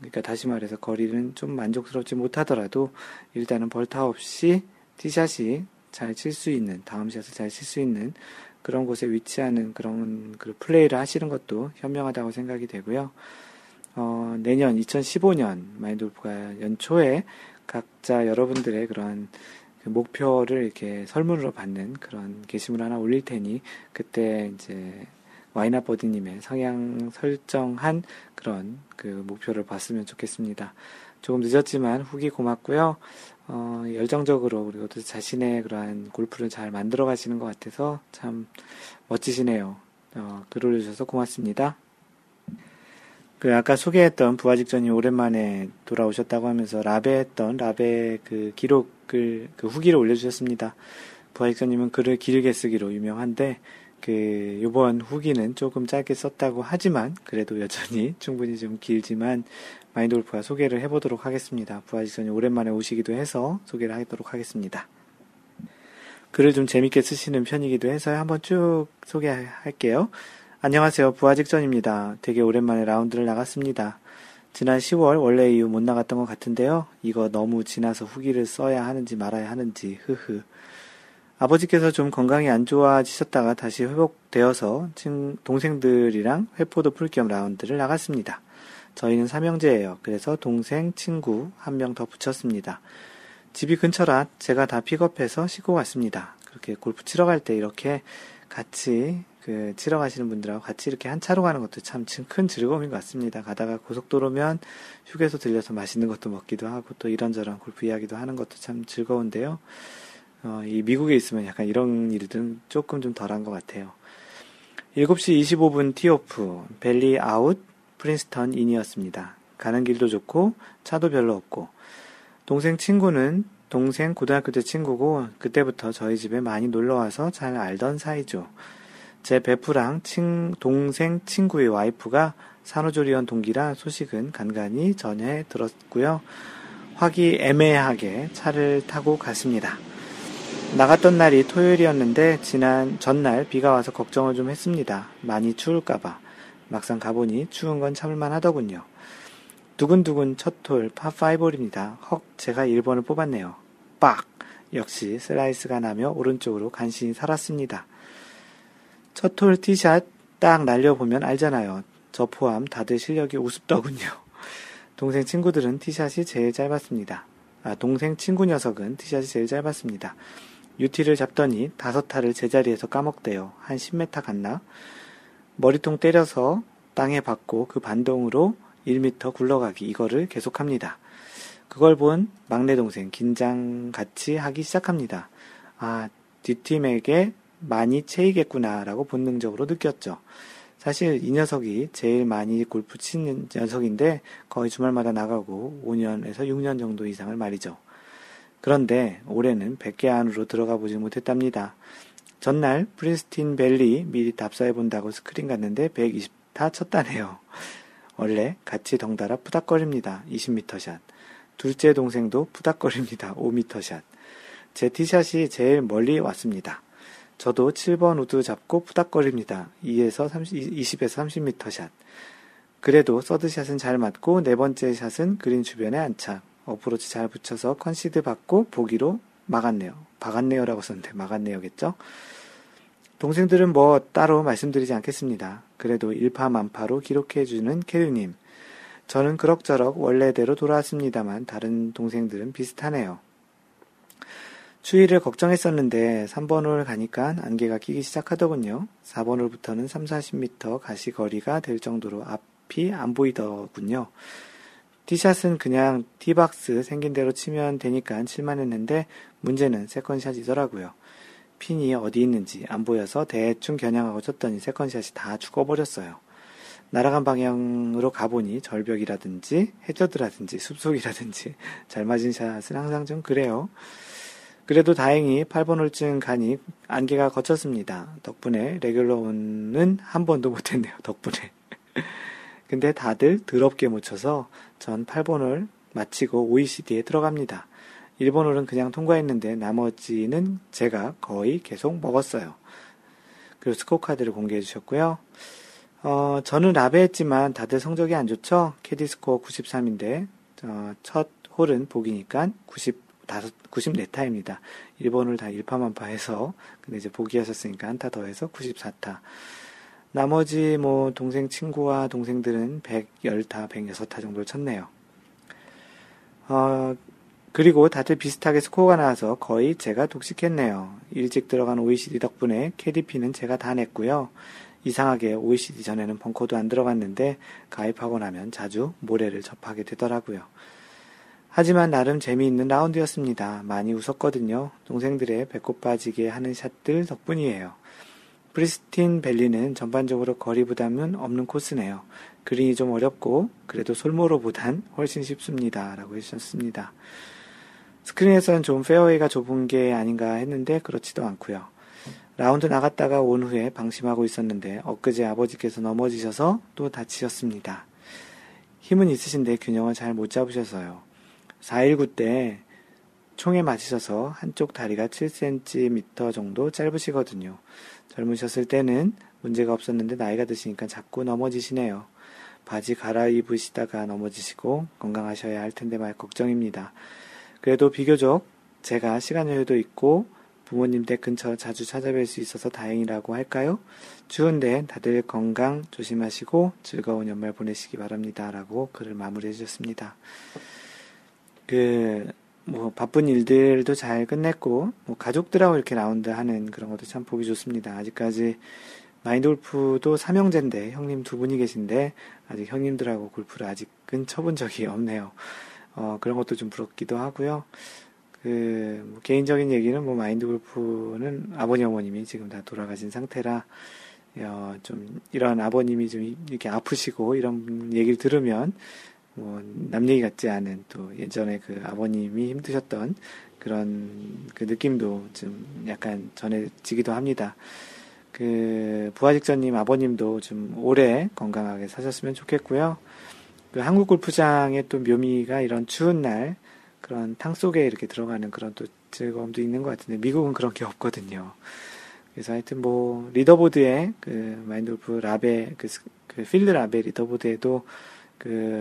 그러니까 다시 말해서 거리는 좀 만족스럽지 못하더라도 일단은 벌타 없이 티샷이 잘 칠 수 있는, 다음 샷을 잘 칠 수 있는 그런 곳에 위치하는 그런 그 플레이를 하시는 것도 현명하다고 생각이 되고요. 내년 2015년 마인돌프가 연초에 각자 여러분들의 그런 목표를 이렇게 설문으로 받는 그런 게시물 하나 올릴 테니 그때 이제 와인업 버디님의 상향 설정한 그런 그 목표를 봤으면 좋겠습니다. 조금 늦었지만 후기 고맙고요. 열정적으로 그리고 또 자신의 그러한 골프를 잘 만들어 가시는 것 같아서 참 멋지시네요. 글 올려주셔서 고맙습니다. 그 아까 소개했던 부하직전이 오랜만에 돌아오셨다고 하면서 라베 그 기록을 그 후기를 올려주셨습니다. 부하직전님은 글을 길게 쓰기로 유명한데 그 요번 후기는 조금 짧게 썼다고 하지만 그래도 여전히 충분히 좀 길지만 마인돌프가 소개를 해보도록 하겠습니다. 부하직전님 오랜만에 오시기도 해서 소개를 하도록 하겠습니다. 글을 좀 재밌게 쓰시는 편이기도 해서 한번 쭉 소개할게요. 안녕하세요. 부하직전입니다. 되게 오랜만에 라운드를 나갔습니다. 지난 10월 원래 이후 못 나갔던 것 같은데요. 이거 너무 지나서 후기를 써야 하는지 말아야 하는지 아버지께서 좀 건강이 안 좋아지셨다가 다시 회복되어서 동생들이랑 회포도 풀 겸 라운드를 나갔습니다. 저희는 3형제예요. 그래서 동생, 친구 한 명 더 붙였습니다. 집이 근처라 제가 다 픽업해서 싣고 갔습니다. 그렇게 골프 치러 갈 때 이렇게 같이 그 치러 가시는 분들하고 같이 이렇게 한 차로 가는 것도 참 큰 즐거움인 것 같습니다. 가다가 고속도로면 휴게소 들려서 맛있는 것도 먹기도 하고 또 이런저런 골프 이야기도 하는 것도 참 즐거운데요. 이 미국에 있으면 약간 이런 일들은 조금 좀 덜한 것 같아요. 7시 25분 티오프, 벨리 아웃, 프린스턴 인이었습니다. 가는 길도 좋고 차도 별로 없고 동생 친구는 동생 고등학교 때 친구고 그때부터 저희 집에 많이 놀러와서 잘 알던 사이죠. 제 베프랑 동생 친구의 와이프가 산후조리원 동기라 소식은 간간히 전해 들었고요. 화기애매하게 차를 타고 갔습니다. 나갔던 날이 토요일이었는데 전날 비가 와서 걱정을 좀 했습니다. 많이 추울까봐. 막상 가보니 추운 건 참을만 하더군요. 두근두근 첫 홀 파5홀입니다. 헉, 제가 1번을 뽑았네요. 빡! 역시 슬라이스가 나며 오른쪽으로 간신히 살았습니다. 첫 홀 티샷 딱 날려보면 알잖아요. 저 포함 다들 실력이 우습더군요. 동생 친구들은 티샷이 제일 짧았습니다. 동생 친구 녀석은 티샷이 제일 짧았습니다. 유티를 잡더니 5타를 제자리에서 까먹대요. 한 10m 갔나? 머리통 때려서 땅에 박고 그 반동으로 1m 굴러가기 이거를 계속합니다. 그걸 본 막내 동생 긴장같이 하기 시작합니다. 아, 뒷팀에게 많이 채이겠구나라고 본능적으로 느꼈죠. 사실 이 녀석이 제일 많이 골프 치는 녀석인데 거의 주말마다 나가고 5년에서 6년 정도 이상을 말이죠. 그런데 올해는 100개 안으로 들어가 보지 못했답니다. 전날 프리스틴 밸리 미리 답사해본다고 스크린 갔는데 120타 쳤다네요. 원래 같이 덩달아 푸닥거립니다. 20m 샷. 둘째 동생도 푸닥거립니다. 5m 샷. 제 티샷이 제일 멀리 왔습니다. 저도 7번 우드 잡고 푸닥거립니다. 20에서 30m 샷. 그래도 서드샷은 잘 맞고 네 번째 샷은 그린 주변에 안착. 어프로치 잘 붙여서 컨시드 받고 보기로 막았네요. 박았네요라고 썼는데 막았네요겠죠? 동생들은 뭐 따로 말씀드리지 않겠습니다. 그래도 1파만파로 기록해주는 캐류님. 저는 그럭저럭 원래대로 돌아왔습니다만 다른 동생들은 비슷하네요. 추위를 걱정했었는데 3번 홀 가니까 안개가 끼기 시작하더군요. 4번 홀부터는 30-40m 가시 거리가 될 정도로 앞이 안 보이더군요. 티샷은 그냥 티박스 생긴 대로 치면 되니까 칠만했는데 문제는 세컨샷이더라고요. 핀이 어디 있는지 안 보여서 대충 겨냥하고 쳤더니 세컨샷이 다 죽어버렸어요. 날아간 방향으로 가보니 절벽이라든지 해저드라든지 숲속이라든지 잘 맞은 샷은 항상 좀 그래요. 그래도 다행히 8번 홀쯤 가니 안개가 걷혔습니다. 덕분에 레귤러 온은 한 번도 못했네요. 덕분에. 근데 다들 더럽게 못 쳐서 전 8번 홀 마치고 OECD에 들어갑니다. 1번 홀은 그냥 통과했는데 나머지는 제가 거의 계속 먹었어요. 그리고 스코어 카드를 공개해 주셨고요. 저는 라베했지만 다들 성적이 안 좋죠. 캐디 스코어 93인데 첫 홀은 보기니까 94타입니다. 1번을 다 1파만파 해서, 근데 이제 보기하셨으니까 한타 더해서 94타. 나머지 뭐, 동생 친구와 동생들은 110타, 106타 정도 쳤네요. 그리고 다들 비슷하게 스코어가 나와서 거의 제가 독식했네요. 일찍 들어간 OECD 덕분에 KDP는 제가 다 냈고요. 이상하게 OECD 전에는 벙커도 안 들어갔는데, 가입하고 나면 자주 모래를 접하게 되더라고요. 하지만 나름 재미있는 라운드였습니다. 많이 웃었거든요. 동생들의 배꼽 빠지게 하는 샷들 덕분이에요. 프리스틴 밸리는 전반적으로 거리 부담은 없는 코스네요. 그린이 좀 어렵고 그래도 솔모로보단 훨씬 쉽습니다. 라고 해주셨습니다. 스크린에서는 좀 페어웨이가 좁은 게 아닌가 했는데 그렇지도 않고요. 라운드 나갔다가 온 후에 방심하고 있었는데 엊그제 아버지께서 넘어지셔서 또 다치셨습니다. 힘은 있으신데 균형을 잘 못 잡으셔서요. 4.19 때 총에 맞으셔서 한쪽 다리가 7cm 정도 짧으시거든요. 젊으셨을 때는 문제가 없었는데 나이가 드시니까 자꾸 넘어지시네요. 바지 갈아입으시다가 넘어지시고 건강하셔야 할 텐데 말 걱정입니다. 그래도 비교적 제가 시간 여유도 있고 부모님 댁 근처 자주 찾아뵐 수 있어서 다행이라고 할까요? 추운데 다들 건강 조심하시고 즐거운 연말 보내시기 바랍니다. 라고 글을 마무리해 주셨습니다. 바쁜 일들도 잘 끝냈고, 가족들하고 이렇게 라운드 하는 그런 것도 참 보기 좋습니다. 아직까지 마인드골프도 3형제인데 형님 두 분이 계신데 아직 형님들하고 골프를 아직은 쳐본 적이 없네요. 그런 것도 좀 부럽기도 하고요. 뭐 개인적인 얘기는 뭐 마인드골프는 아버님 어머님이 지금 다 돌아가신 상태라 좀 이런 아버님이 좀 이렇게 아프시고 이런 얘기를 들으면 뭐 남 얘기 같지 않은 또 예전에 그 아버님이 힘드셨던 그런 그 느낌도 좀 약간 전해지기도 합니다. 부하직전님 아버님도 좀 오래 건강하게 사셨으면 좋겠고요. 한국 골프장의 또 묘미가 이런 추운 날 그런 탕 속에 이렇게 들어가는 그런 또 즐거움도 있는 것 같은데 미국은 그런 게 없거든요. 그래서 하여튼 뭐 리더보드에 마인드골프 라벨 그 필드 라벨 리더보드에도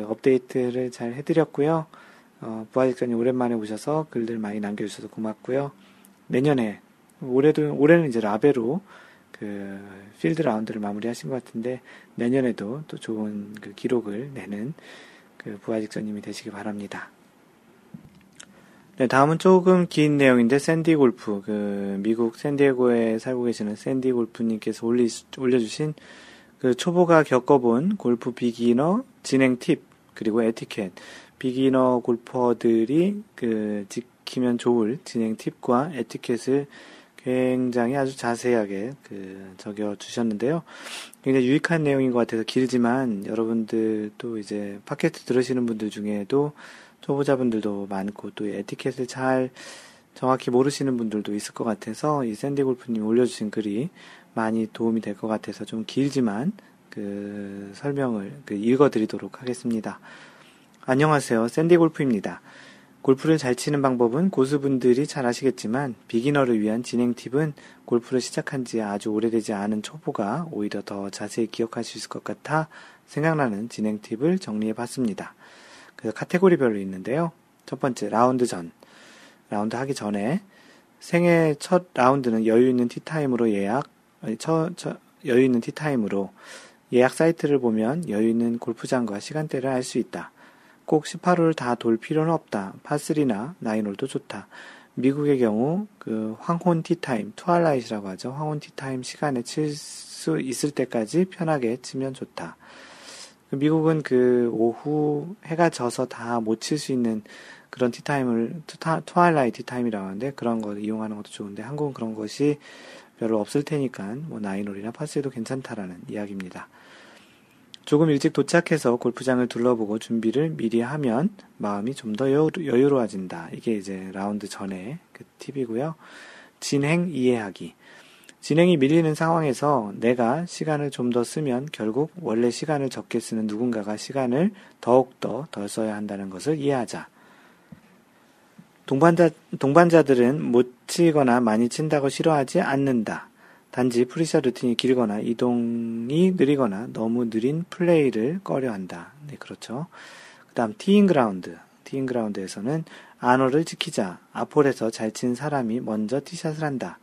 업데이트를 잘 해드렸고요. 부하직전님 오랜만에 오셔서 글들 많이 남겨주셔서 고맙고요. 내년에 올해는 이제 라벨로 필드 라운드를 마무리하신 것 같은데 내년에도 또 좋은 기록을 내는 부하직전님이 되시기 바랍니다. 네, 다음은 조금 긴 내용인데 샌디골프 미국 샌디에고에 살고 계시는 샌디골프님께서 올려주신 초보가 겪어본 골프 비기너 진행 팁 그리고 에티켓 비기너 골퍼들이 지키면 좋을 진행 팁과 에티켓을 굉장히 아주 자세하게 적어주셨는데요. 굉장히 유익한 내용인 것 같아서 길지만 여러분들 또 이제 팟캐스트 들으시는 분들 중에도 초보자분들도 많고 또 에티켓을 잘 정확히 모르시는 분들도 있을 것 같아서 이 샌디골프님 올려주신 글이 많이 도움이 될 것 같아서 좀 길지만 설명을 읽어드리도록 하겠습니다. 안녕하세요. 샌디골프입니다. 골프를 잘 치는 방법은 고수분들이 잘 아시겠지만 비기너를 위한 진행 팁은 골프를 시작한 지 아주 오래되지 않은 초보가 오히려 더 자세히 기억할 수 있을 것 같아 생각나는 진행 팁을 정리해봤습니다. 그래서 카테고리별로 있는데요. 첫 번째, 라운드 전. 라운드 하기 전에 생애 첫 라운드는 여유 있는 티타임으로 예약 사이트를 보면 여유 있는 골프장과 시간대를 알 수 있다. 꼭 18홀을 다 돌 필요는 없다. 파3나 9홀도 좋다. 미국의 경우 황혼 티타임, 트와일라잇이라고 하죠. 황혼 티타임 시간에 칠 수 있을 때까지 편하게 치면 좋다. 미국은 오후 해가 져서 다 못 칠 수 있는 그런 티타임을 트와일라잇 티타임이라고 하는데 그런 걸 이용하는 것도 좋은데 한국은 그런 것이 별로 없을 테니까 9홀이나 파3도 괜찮다라는 이야기입니다. 조금 일찍 도착해서 골프장을 둘러보고 준비를 미리 하면 마음이 좀 더 여유로워진다. 이게 이제 라운드 전에 팁이고요. 진행 이해하기. 진행이 밀리는 상황에서 내가 시간을 좀 더 쓰면 결국 원래 시간을 적게 쓰는 누군가가 시간을 더욱더 덜 써야 한다는 것을 이해하자. 동반자들은 못 치거나 많이 친다고 싫어하지 않는다. 단지 프리샷 루틴이 길거나 이동이 느리거나 너무 느린 플레이를 꺼려한다. 네, 그렇죠. 그 다음 티잉그라운드에서는 안홀을 지키자. 앞홀에서 잘 친 사람이 먼저 티샷을 한다.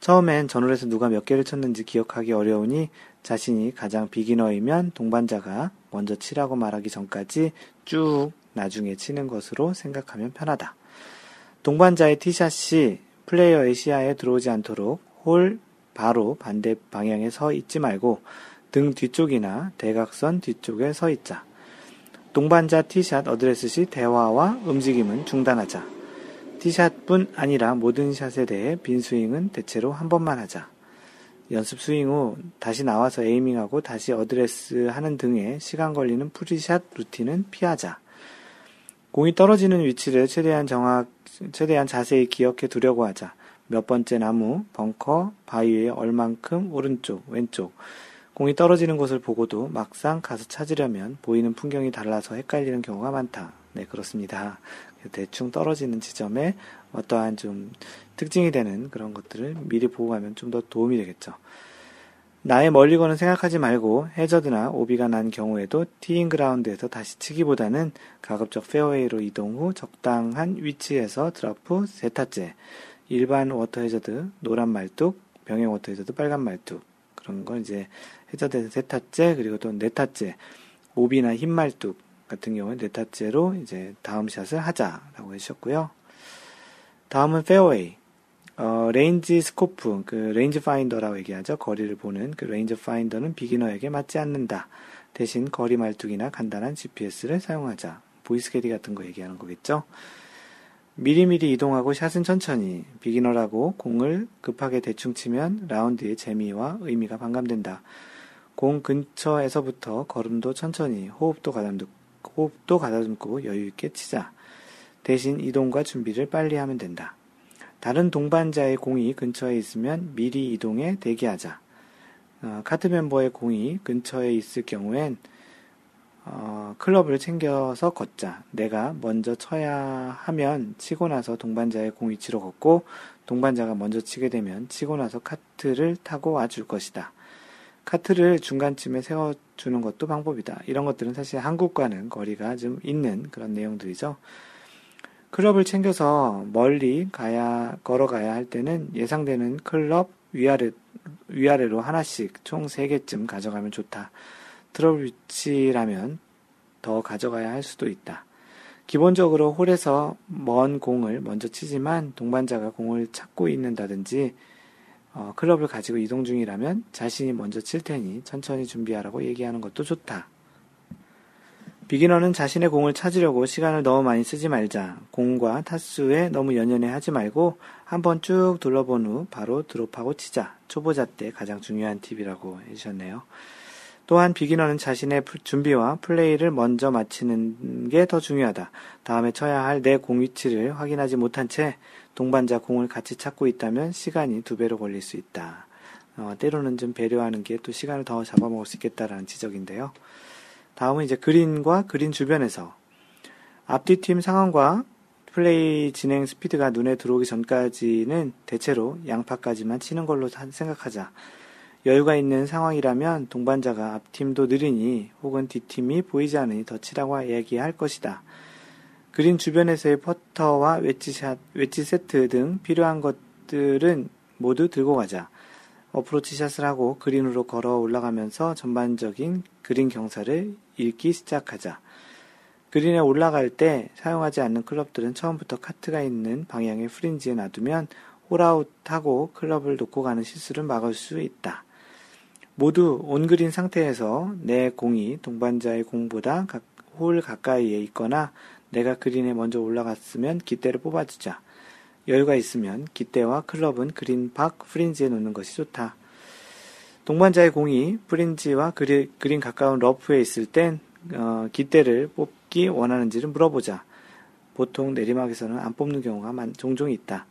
처음엔 전홀에서 누가 몇 개를 쳤는지 기억하기 어려우니 자신이 가장 비기너이면 동반자가 먼저 치라고 말하기 전까지 쭉 나중에 치는 것으로 생각하면 편하다. 동반자의 티샷이 플레이어의 시야에 들어오지 않도록 홀 바로 반대 방향에 서 있지 말고 등 뒤쪽이나 대각선 뒤쪽에 서 있자. 동반자 티샷 어드레스 시 대화와 움직임은 중단하자. 티샷뿐 아니라 모든 샷에 대해 빈 스윙은 대체로 한 번만 하자. 연습 스윙 후 다시 나와서 에이밍하고 다시 어드레스 하는 등의 시간 걸리는 프리샷 루틴은 피하자. 공이 떨어지는 위치를 최대한 자세히 기억해 두려고 하자. 몇 번째 나무, 벙커, 바위에 얼만큼 오른쪽, 왼쪽. 공이 떨어지는 곳을 보고도 막상 가서 찾으려면 보이는 풍경이 달라서 헷갈리는 경우가 많다. 네, 그렇습니다. 대충 떨어지는 지점에 어떠한 좀 특징이 되는 그런 것들을 미리 보고 가면 좀 더 도움이 되겠죠. 나의 멀리거는 생각하지 말고 해저드나 오비가 난 경우에도 티잉 그라운드에서 다시 치기보다는 가급적 페어웨이로 이동 후 적당한 위치에서 드랍 후 세 타째. 일반 워터 해저드, 노란 말뚝, 병행 워터 해저드, 빨간 말뚝. 그런 건 이제 해저드에서 세 타째, 그리고 또 네 타째, 오비나 흰 말뚝 같은 경우는 네 타째로 이제 다음 샷을 하자라고 해주셨고요. 다음은 페어웨이. 레인지 스코프, 그 레인지 파인더라고 얘기하죠. 거리를 보는 그 레인지 파인더는 비기너에게 맞지 않는다. 대신 거리 말뚝이나 간단한 GPS를 사용하자. 보이스 캐리 같은 거 얘기하는 거겠죠. 미리미리 이동하고 샷은 천천히. 비기너라고 공을 급하게 대충 치면 라운드의 재미와 의미가 반감된다. 공 근처에서부터 걸음도 천천히, 호흡도 가다듬고 여유있게 치자. 대신 이동과 준비를 빨리 하면 된다. 다른 동반자의 공이 근처에 있으면 미리 이동해 대기하자. 카트 멤버의 공이 근처에 있을 경우엔 클럽을 챙겨서 걷자. 내가 먼저 쳐야 하면 치고 나서 동반자의 공 위치로 걷고, 동반자가 먼저 치게 되면 치고 나서 카트를 타고 와줄 것이다. 카트를 중간쯤에 세워주는 것도 방법이다. 이런 것들은 사실 한국과는 거리가 좀 있는 그런 내용들이죠. 클럽을 챙겨서 멀리 걸어가야 할 때는 예상되는 클럽 위아래로 하나씩 총 3개쯤 가져가면 좋다. 트러블 위치라면 더 가져가야 할 수도 있다. 기본적으로 홀에서 먼 공을 먼저 치지만 동반자가 공을 찾고 있는다든지 클럽을 가지고 이동 중이라면 자신이 먼저 칠 테니 천천히 준비하라고 얘기하는 것도 좋다. 비기너는 자신의 공을 찾으려고 시간을 너무 많이 쓰지 말자. 공과 타수에 너무 연연해 하지 말고 한번 쭉 둘러본 후 바로 드롭하고 치자. 초보자 때 가장 중요한 팁이라고 해주셨네요. 또한 비기너는 자신의 준비와 플레이를 먼저 마치는 게 더 중요하다. 다음에 쳐야 할 내 공 위치를 확인하지 못한 채 동반자 공을 같이 찾고 있다면 시간이 2배로 걸릴 수 있다. 때로는 좀 배려하는 게 또 시간을 더 잡아먹을 수 있겠다라는 지적인데요. 다음은 이제 그린과 그린 주변에서 앞뒤 팀 상황과 플레이 진행 스피드가 눈에 들어오기 전까지는 대체로 양파까지만 치는 걸로 생각하자. 여유가 있는 상황이라면 동반자가 앞팀도 느리니 혹은 뒷팀이 보이지 않으니 더 치라고 이야기할 것이다. 그린 주변에서의 퍼터와 웨지 세트 등 필요한 것들은 모두 들고 가자. 어프로치 샷을 하고 그린으로 걸어 올라가면서 전반적인 그린 경사를 읽기 시작하자. 그린에 올라갈 때 사용하지 않는 클럽들은 처음부터 카트가 있는 방향의 프린지에 놔두면 홀아웃하고 클럽을 놓고 가는 실수를 막을 수 있다. 모두 온그린 상태에서 내 공이 동반자의 공보다 홀 가까이에 있거나 내가 그린에 먼저 올라갔으면 깃대를 뽑아주자. 여유가 있으면 깃대와 클럽은 그린 밖 프린지에 놓는 것이 좋다. 동반자의 공이 프린지와 그린 가까운 러프에 있을 땐 깃대를 뽑기 원하는지를 물어보자. 보통 내리막에서는 안 뽑는 경우가 종종 있다.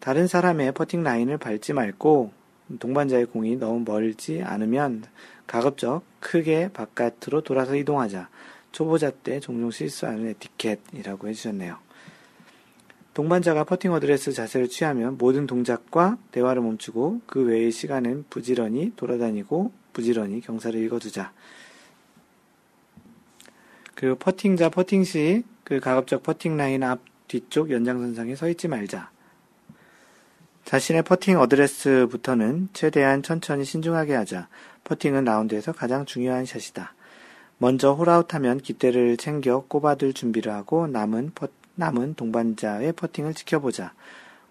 다른 사람의 퍼팅 라인을 밟지 말고 동반자의 공이 너무 멀지 않으면 가급적 크게 바깥으로 돌아서 이동하자. 초보자 때 종종 실수하는 에티켓이라고 해주셨네요. 동반자가 퍼팅 어드레스 자세를 취하면 모든 동작과 대화를 멈추고 그 외의 시간은 부지런히 돌아다니고 부지런히 경사를 읽어두자. 그 퍼팅자 퍼팅 시 그 가급적 퍼팅 라인 앞 뒤쪽 연장선상에 서 있지 말자. 자신의 퍼팅 어드레스부터는 최대한 천천히 신중하게 하자. 퍼팅은 라운드에서 가장 중요한 샷이다. 먼저 홀아웃하면 깃대를 챙겨 꼽아둘 준비를 하고 남은 동반자의 퍼팅을 지켜보자.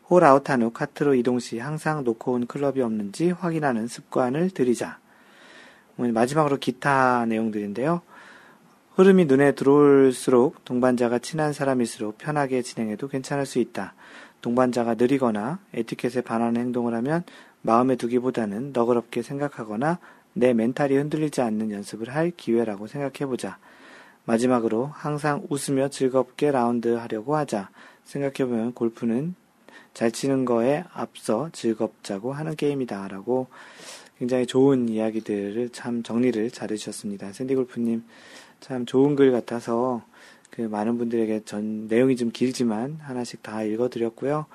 홀아웃한 후 카트로 이동 시 항상 놓고 온 클럽이 없는지 확인하는 습관을 들이자. 마지막으로 기타 내용들인데요. 흐름이 눈에 들어올수록 동반자가 친한 사람일수록 편하게 진행해도 괜찮을 수 있다. 동반자가 느리거나 에티켓에 반하는 행동을 하면 마음에 두기보다는 너그럽게 생각하거나 내 멘탈이 흔들리지 않는 연습을 할 기회라고 생각해보자. 마지막으로 항상 웃으며 즐겁게 라운드 하려고 하자. 생각해보면 골프는 잘 치는 거에 앞서 즐겁자고 하는 게임이다. 라고 굉장히 좋은 이야기들을 참 정리를 잘해주셨습니다. 샌디골프님 참 좋은 글 같아서 그 많은 분들에게 내용이 좀 길지만 하나씩 다 읽어드렸고요.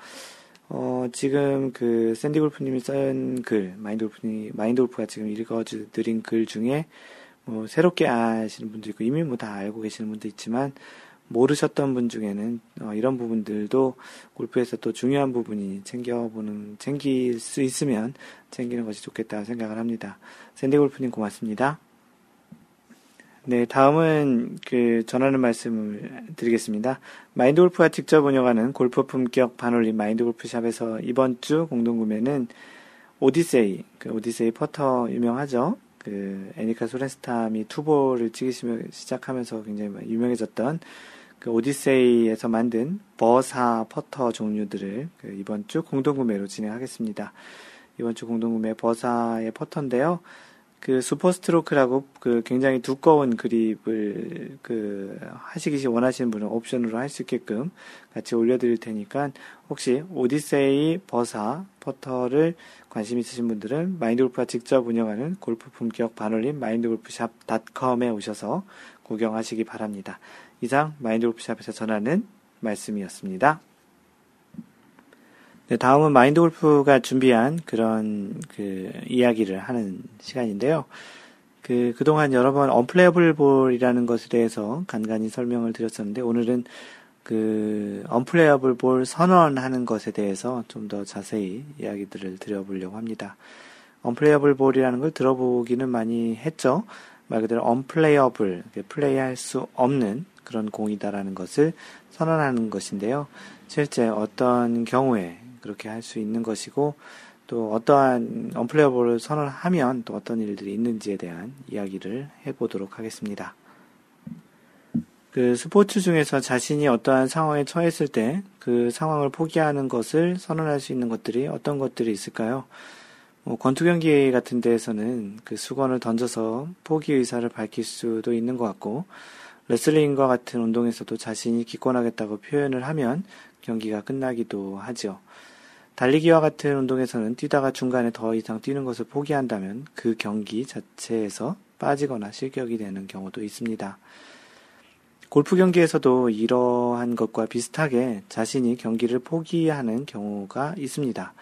지금 그 샌디골프님이 쓴 글, 마인드골프가 지금 읽어드린 글 중에 뭐 새롭게 아시는 분도 있고 이미 뭐 다 알고 계시는 분도 있지만 모르셨던 분 중에는 이런 부분들도 골프에서 또 중요한 부분이 챙길 수 있으면 챙기는 것이 좋겠다 생각을 합니다. 샌디골프님 고맙습니다. 네, 다음은 전하는 말씀을 드리겠습니다. 마인드 골프가 직접 운영하는 골프 품격 반올림 마인드 골프샵에서 이번 주 공동구매는 오디세이, 오디세이 퍼터 유명하죠. 애니카 소렌스탐이 투볼을 치기 시작하면서 굉장히 유명해졌던 오디세이에서 만든 버사 퍼터 종류들을 이번 주 공동구매로 진행하겠습니다. 이번 주 공동구매 버사의 퍼터인데요. 슈퍼스트로크라고 굉장히 두꺼운 그립을 하시기 원하시는 분은 옵션으로 할 수 있게끔 같이 올려드릴 테니까 혹시 오디세이 버사 퍼터를 관심 있으신 분들은 마인드골프가 직접 운영하는 골프 품격 반올림 mindgolfshop.com에 오셔서 구경하시기 바랍니다. 이상 마인드골프샵에서 전하는 말씀이었습니다. 네, 다음은 마인드 골프가 준비한 그런 이야기를 하는 시간인데요. 그동안 여러 번 언플레이어블 볼이라는 것에 대해서 간간히 설명을 드렸었는데, 오늘은 언플레이어블 볼 선언하는 것에 대해서 좀 더 자세히 이야기들을 드려보려고 합니다. 언플레이어블 볼이라는 걸 들어보기는 많이 했죠. 말 그대로 언플레이어블, 플레이할 수 없는 그런 공이다라는 것을 선언하는 것인데요. 실제 어떤 경우에 그렇게 할 수 있는 것이고, 또 어떠한 언플레이어블을 선언하면 또 어떤 일들이 있는지에 대한 이야기를 해보도록 하겠습니다. 스포츠 중에서 자신이 어떠한 상황에 처했을 때 그 상황을 포기하는 것을 선언할 수 있는 것들이 어떤 것들이 있을까요? 권투 경기 같은 데에서는 수건을 던져서 포기 의사를 밝힐 수도 있는 것 같고, 레슬링과 같은 운동에서도 자신이 기권하겠다고 표현을 하면 경기가 끝나기도 하죠. 달리기와 같은 운동에서는 뛰다가 중간에 더 이상 뛰는 것을 포기한다면 그 경기 자체에서 빠지거나 실격이 되는 경우도 있습니다. 골프 경기에서도 이러한 것과 비슷하게 자신이 경기를 포기하는 경우가 있습니다.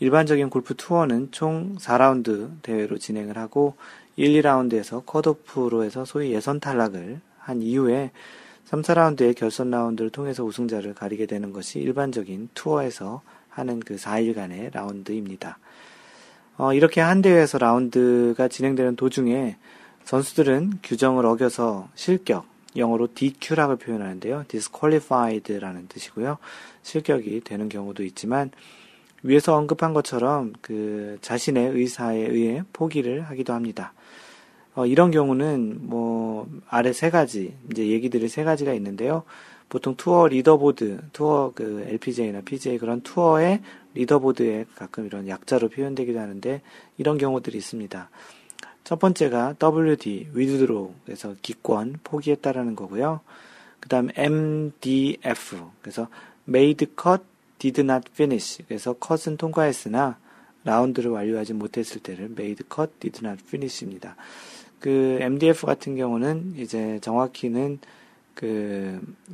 일반적인 골프 투어는 총 4라운드 대회로 진행을 하고 1, 2라운드에서 컷오프로 해서 소위 예선 탈락을 한 이후에 3, 4라운드의 결선 라운드를 통해서 우승자를 가리게 되는 것이 일반적인 투어에서 하는 4일간의 라운드입니다. 이렇게 한 대회에서 라운드가 진행되는 도중에 선수들은 규정을 어겨서 실격, 영어로 DQ라고 표현하는데요. disqualified라는 뜻이고요. 실격이 되는 경우도 있지만, 위에서 언급한 것처럼 자신의 의사에 의해 포기를 하기도 합니다. 이런 경우는 아래 세 가지, 이제 얘기들이 세 가지가 있는데요. 보통 투어 리더보드, 투어 LPGA나 PGA 그런 투어의 리더보드에 가끔 이런 약자로 표현되기도 하는데, 이런 경우들이 있습니다. 첫 번째가 WD, withdraw, 그래서 기권, 포기했다라는 거고요. 그 다음 MDF, 그래서 made cut, did not finish, 그래서 컷은 통과했으나 라운드를 완료하지 못했을 때를 made cut, did not finish입니다. MDF 같은 경우는 이제 정확히는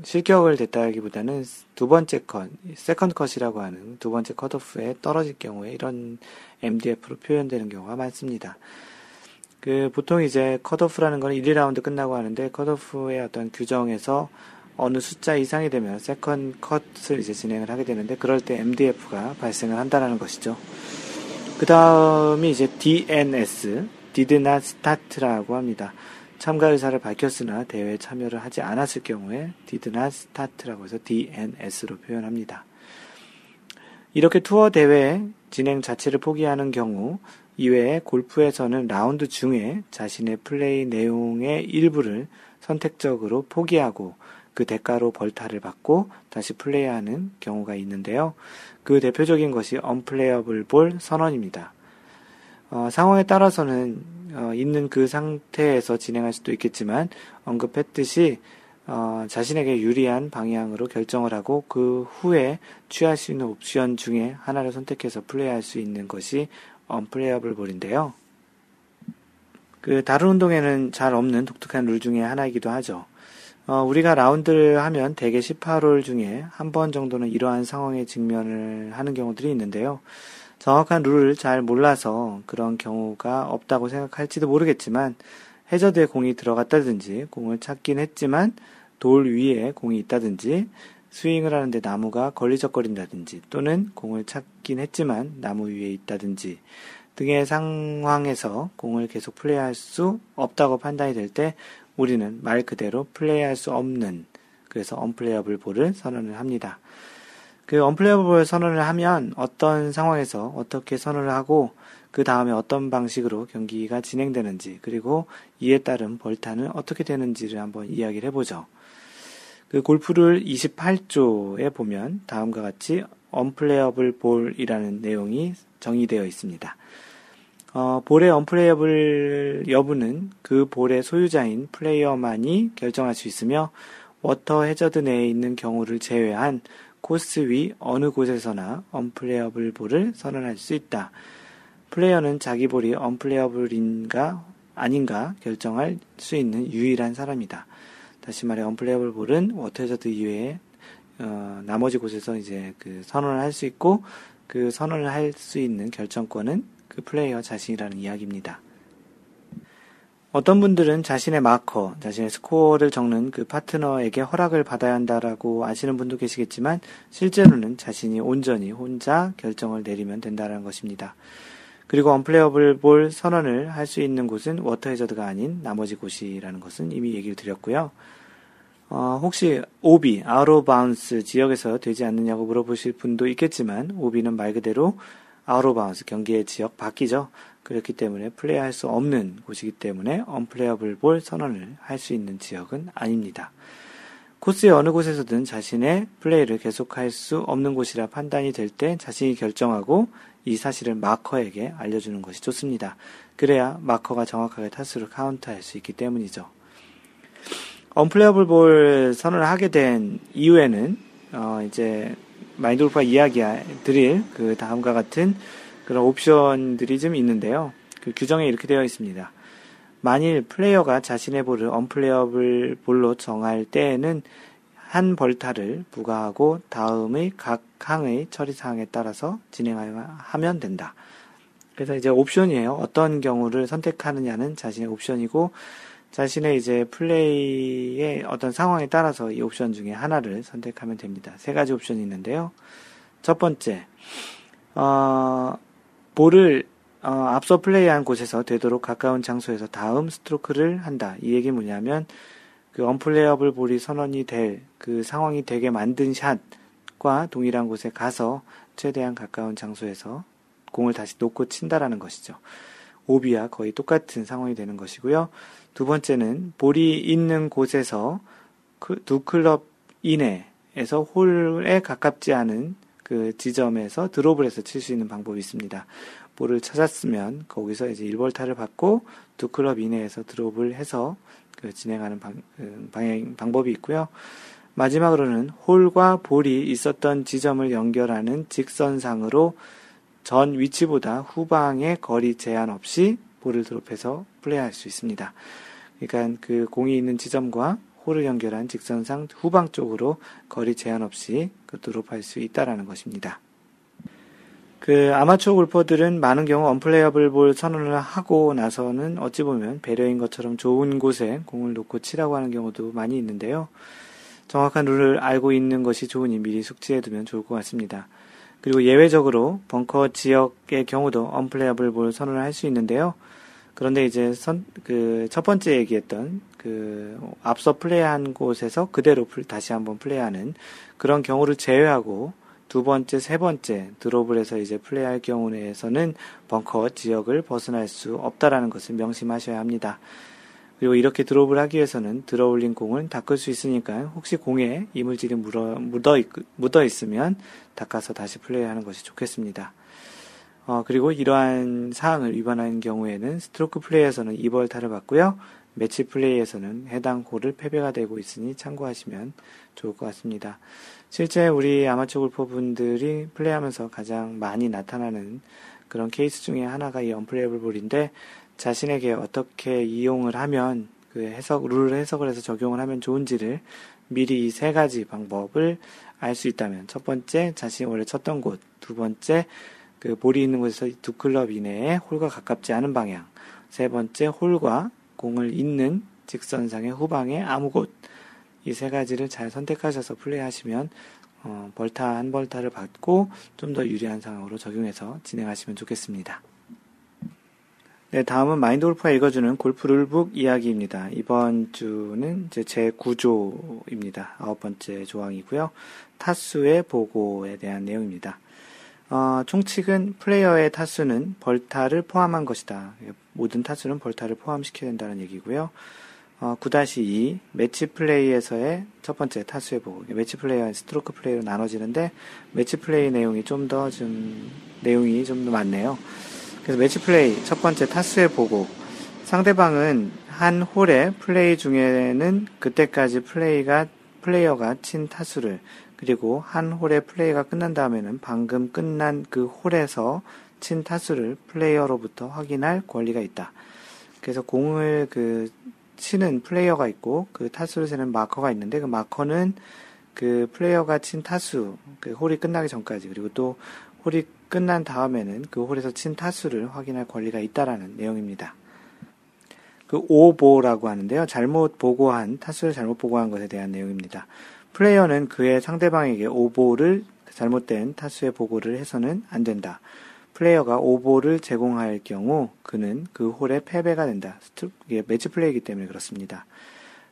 실격을 됐다기보다는 두 번째 컷, 세컨드 컷이라고 하는 두 번째 컷오프에 떨어질 경우에 이런 MDF로 표현되는 경우가 많습니다. 보통 이제 컷오프라는 건 1, 2라운드 끝나고 하는데, 컷오프의 어떤 규정에서 어느 숫자 이상이 되면 세컨드 컷을 이제 진행을 하게 되는데, 그럴 때 MDF가 발생을 한다는 것이죠. 그 다음이 이제 DNS, Did Not Start라고 합니다. 참가 의사를 밝혔으나 대회에 참여를 하지 않았을 경우에 Did Not Start라고 해서 DNS로 표현합니다. 이렇게 투어 대회 진행 자체를 포기하는 경우 이외에 골프에서는 라운드 중에 자신의 플레이 내용의 일부를 선택적으로 포기하고 그 대가로 벌타를 받고 다시 플레이하는 경우가 있는데요. 그 대표적인 것이 언플레이어블 볼 선언입니다. 상황에 따라서는 있는 그 상태에서 진행할 수도 있겠지만, 언급했듯이 자신에게 유리한 방향으로 결정을 하고 그 후에 취할 수 있는 옵션 중에 하나를 선택해서 플레이할 수 있는 것이 언플레이어블 볼인데요. 다른 운동에는 잘 없는 독특한 룰 중에 하나이기도 하죠. 우리가 라운드를 하면 대개 18홀 중에 한 번 정도는 이러한 상황에 직면을 하는 경우들이 있는데요. 정확한 룰을 잘 몰라서 그런 경우가 없다고 생각할지도 모르겠지만, 해저드에 공이 들어갔다든지 공을 찾긴 했지만 돌 위에 공이 있다든지, 스윙을 하는데 나무가 걸리적거린다든지, 또는 공을 찾긴 했지만 나무 위에 있다든지 등의 상황에서 공을 계속 플레이할 수 없다고 판단이 될 때 우리는 말 그대로 플레이할 수 없는, 그래서 언플레이어블 볼을 선언을 합니다. 그 언플레이어블 볼을 선언을 하면 어떤 상황에서 어떻게 선언을 하고 그 다음에 어떤 방식으로 경기가 진행되는지, 그리고 이에 따른 벌타는 어떻게 되는지를 한번 이야기를 해보죠. 그 골프룰 28조에 보면 다음과 같이 언플레이어블 볼이라는 내용이 정의되어 있습니다. 볼의 언플레이어블 여부는 그 볼의 소유자인 플레이어만이 결정할 수 있으며, 워터 해저드 내에 있는 경우를 제외한 코스 위 어느 곳에서나 언플레이어블 볼을 선언할 수 있다. 플레이어는 자기 볼이 언플레이어블인가 아닌가 결정할 수 있는 유일한 사람이다. 다시 말해 언플레이어블 볼은 워터 해저드 이외에 나머지 곳에서 이제 그 선언을 할 수 있고, 그 선언을 할 수 있는 결정권은 그 플레이어 자신이라는 이야기입니다. 어떤 분들은 자신의 마커, 자신의 스코어를 적는 그 파트너에게 허락을 받아야 한다라고 아시는 분도 계시겠지만, 실제로는 자신이 온전히 혼자 결정을 내리면 된다는 것입니다. 그리고 언플레이어블 볼 선언을 할 수 있는 곳은 워터 해저드가 아닌 나머지 곳이라는 것은 이미 얘기를 드렸고요. 혹시 오비, 아웃오브바운스 지역에서 되지 않느냐고 물어보실 분도 있겠지만, 오비는 말 그대로 아웃오브바운스, 경기의 지역 밖이죠. 그렇기 때문에 플레이할 수 없는 곳이기 때문에 언플레이어블 볼 선언을 할 수 있는 지역은 아닙니다. 코스의 어느 곳에서든 자신의 플레이를 계속할 수 없는 곳이라 판단이 될 때 자신이 결정하고 이 사실을 마커에게 알려주는 것이 좋습니다. 그래야 마커가 정확하게 타수를 카운트할 수 있기 때문이죠. 언플레이어블 볼 선언을 하게 된 이후에는 이제 마인드 골프가 이야기 드릴 그 다음과 같은 그런 옵션들이 좀 있는데요. 그 규정에 이렇게 되어 있습니다. 만일 플레이어가 자신의 볼을 언플레이어블 볼로 정할 때에는 한 벌타를 부과하고 다음의 각 항의 처리 사항에 따라서 진행하면 된다. 그래서 이제 옵션이에요. 어떤 경우를 선택하느냐는 자신의 옵션이고, 자신의 이제 플레이의 어떤 상황에 따라서 이 옵션 중에 하나를 선택하면 됩니다. 세 가지 옵션이 있는데요. 첫 번째, 볼을 앞서 플레이한 곳에서 되도록 가까운 장소에서 다음 스트로크를 한다. 이 얘기 뭐냐면, 그 언플레이어블 볼이 선언이 될 그 상황이 되게 만든 샷과 동일한 곳에 가서 최대한 가까운 장소에서 공을 다시 놓고 친다라는 것이죠. 오비와 거의 똑같은 상황이 되는 것이고요. 두 번째는 볼이 있는 곳에서 두 클럽 이내에서 홀에 가깝지 않은 그 지점에서 드롭을 해서 칠 수 있는 방법이 있습니다. 볼을 찾았으면 거기서 이제 1벌타를 받고 두 클럽 이내에서 드롭을 해서 그 진행하는 방법이 있고요. 마지막으로는 홀과 볼이 있었던 지점을 연결하는 직선상으로 전 위치보다 후방의 거리 제한 없이 볼을 드롭해서 플레이할 수 있습니다. 그러니까 그 공이 있는 지점과 홀을 연결한 직선상 후방 쪽으로 거리 제한 없이 드롭할 수 있다라는 것입니다. 그 아마추어 골퍼들은 많은 경우 언플레이어블 볼 선언을 하고 나서는 어찌 보면 배려인 것처럼 좋은 곳에 공을 놓고 치라고 하는 경우도 많이 있는데요. 정확한 룰을 알고 있는 것이 좋으니 미리 숙지해두면 좋을 것 같습니다. 그리고 예외적으로 벙커 지역의 경우도 언플레이어블 볼 선언을 할 수 있는데요. 그런데 이제 첫 번째 얘기했던 그 앞서 플레이한 곳에서 그대로 다시 한번 플레이하는 그런 경우를 제외하고 두 번째, 세 번째 드롭을 해서 이제 플레이할 경우에서는 벙커 지역을 벗어날 수 없다라는 것을 명심하셔야 합니다. 그리고 이렇게 드롭을 하기 위해서는 들어올린 공을 닦을 수 있으니까 혹시 공에 이물질이 묻어 있으면 닦아서 다시 플레이하는 것이 좋겠습니다. 그리고 이러한 사항을 위반한 경우에는 스트로크 플레이에서는 2벌타를 받고요. 매치 플레이에서는 해당 홀을 패배가 되고 있으니 참고하시면 좋을 것 같습니다. 실제 우리 아마추어 골퍼분들이 플레이하면서 가장 많이 나타나는 그런 케이스 중에 하나가 이 언플레이어블 볼인데, 자신에게 어떻게 이용을 하면 그 룰을 해석을 해서 적용을 하면 좋은지를 미리 이 세 가지 방법을 알 수 있다면, 첫 번째, 자신이 원래 쳤던 곳, 두 번째, 그 볼이 있는 곳에서 두 클럽 이내에 홀과 가깝지 않은 방향, 세 번째, 홀과 공을 잇는 직선상의 후방의 아무 곳, 이 세 가지를 잘 선택하셔서 플레이하시면 벌타 한 벌타를 받고 좀 더 유리한 상황으로 적용해서 진행하시면 좋겠습니다. 네, 다음은 마인드골프가 읽어주는 골프 룰북 이야기입니다. 이번 주는 이제 제 9조입니다. 9번째 조항이고요. 타수의 보고에 대한 내용입니다. 총칙은 플레이어의 타수는 벌타를 포함한 것이다. 모든 타수는 벌타를 포함시켜야 된다는 얘기고요. 9-2 매치 플레이에서의 첫 번째 타수의 보고. 매치 플레이와 스트로크 플레이로 나눠지는데 매치 플레이 내용이 좀 더 많네요. 그래서 매치 플레이 첫 번째 타수의 보고. 상대방은 한 홀의 플레이 중에는 그때까지 플레이어가 친 타수를, 그리고 한 홀의 플레이가 끝난 다음에는 방금 끝난 그 홀에서 친 타수를 플레이어로부터 확인할 권리가 있다. 그래서 공을 치는 플레이어가 있고 그 타수를 세는 마커가 있는데 그 마커는 그 플레이어가 친 타수, 그 홀이 끝나기 전까지, 그리고 또 홀이 끝난 다음에는 그 홀에서 친 타수를 확인할 권리가 있다라는 내용입니다. 그 오보라고 하는데요. 타수를 잘못 보고한 것에 대한 내용입니다. 플레이어는 그의 상대방에게 오보를, 잘못된 타수의 보고를 해서는 안 된다. 플레이어가 오보를 제공할 경우 그는 그 홀에 패배가 된다. 이게 매치 플레이이기 때문에 그렇습니다.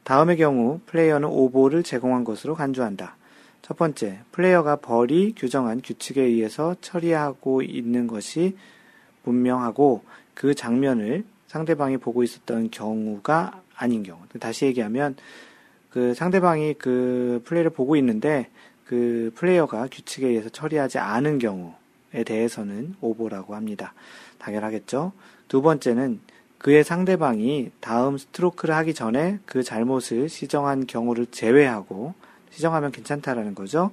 다음의 경우 플레이어는 오보를 제공한 것으로 간주한다. 첫 번째, 플레이어가 벌이 규정한 규칙에 의해서 처리하고 있는 것이 분명하고 그 장면을 상대방이 보고 있었던 경우가 아닌 경우. 다시 얘기하면 그 상대방이 그 플레이를 보고 있는데 그 플레이어가 규칙에 의해서 처리하지 않은 경우에 대해서는 오보라고 합니다. 당연하겠죠. 두 번째는 그의 상대방이 다음 스트로크를 하기 전에 그 잘못을 시정한 경우를 제외하고, 시정하면 괜찮다라는 거죠.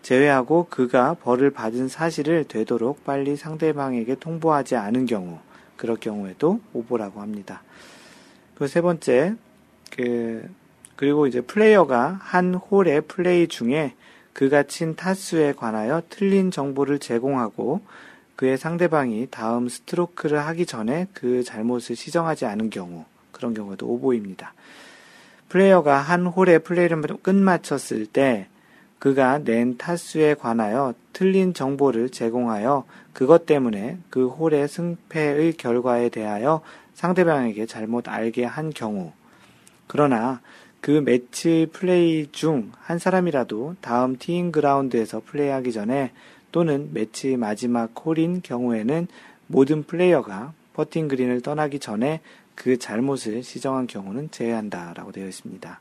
제외하고 그가 벌을 받은 사실을 되도록 빨리 상대방에게 통보하지 않은 경우, 그럴 경우에도 오보라고 합니다. 그 세 번째, 그리고 이제 플레이어가 한 홀의 플레이 중에 그가 친 타수에 관하여 틀린 정보를 제공하고 그의 상대방이 다음 스트로크를 하기 전에 그 잘못을 시정하지 않은 경우, 그런 경우에도 오보입니다. 플레이어가 한 홀의 플레이를 끝마쳤을 때 그가 낸 타수에 관하여 틀린 정보를 제공하여 그것 때문에 그 홀의 승패의 결과에 대하여 상대방에게 잘못 알게 한 경우, 그러나 그 매치 플레이 중 한 사람이라도 다음 티잉 그라운드에서 플레이하기 전에 또는 매치 마지막 홀인 경우에는 모든 플레이어가 퍼팅 그린을 떠나기 전에 그 잘못을 시정한 경우는 제외한다라고 되어 있습니다.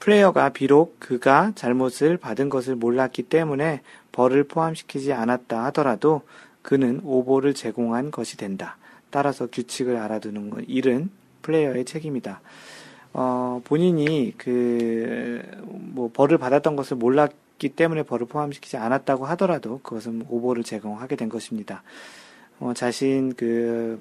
플레이어가 비록 그가 잘못을 받은 것을 몰랐기 때문에 벌을 포함시키지 않았다 하더라도 그는 오보를 제공한 것이 된다. 따라서 규칙을 알아두는 일은 플레이어의 책임이다. 본인이 벌을 받았던 것을 몰랐기 때문에 벌을 포함시키지 않았다고 하더라도 그것은 오보를 제공하게 된 것입니다. 자신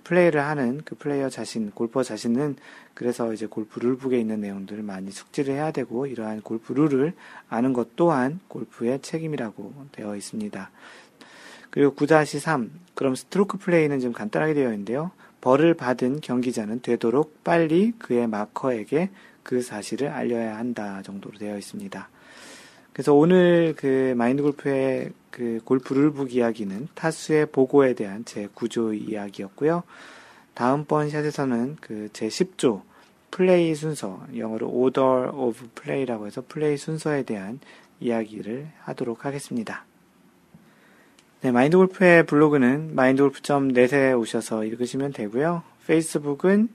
플레이를 하는 그 플레이어 자신, 골퍼 자신은 그래서 이제 골프 룰북에 있는 내용들을 많이 숙지를 해야 되고 이러한 골프 룰을 아는 것 또한 골프의 책임이라고 되어 있습니다. 그리고 9-3, 그럼 스트로크 플레이는 지금 간단하게 되어 있는데요. 벌을 받은 경기자는 되도록 빨리 그의 마커에게 그 사실을 알려야 한다 정도로 되어 있습니다. 그래서 오늘 마인드 골프의 골프 룰북 이야기는 타수의 보고에 대한 제 9조 이야기였고요. 다음번 샷에서는 제 10조 플레이 순서, 영어로 order of play라고 해서 플레이 순서에 대한 이야기를 하도록 하겠습니다. 네, 마인드 골프의 블로그는 mindgolf.net에 오셔서 읽으시면 되고요. 페이스북은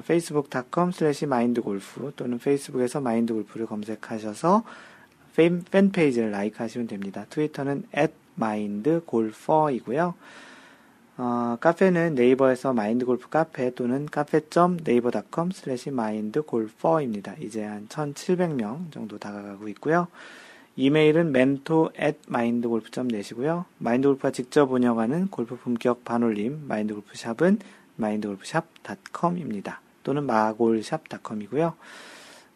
facebook.com/mindgolf 또는 페이스북에서 마인드 골프를 검색하셔서 팬페이지를 라이크하시면 됩니다. 트위터는 @mindgolfer이고요. 카페는 네이버에서 마인드골프 카페 또는 cafe.naver.com/mindgolfer입니다. 이제 한 1,700명 정도 다가가고 있고요. 이메일은 mentor@mindgolf.net이고요. 마인드골프가 직접 운영하는 골프 품격 반올림 마인드골프샵은 mindgolfshop.com입니다. 또는 magolshop.com이고요.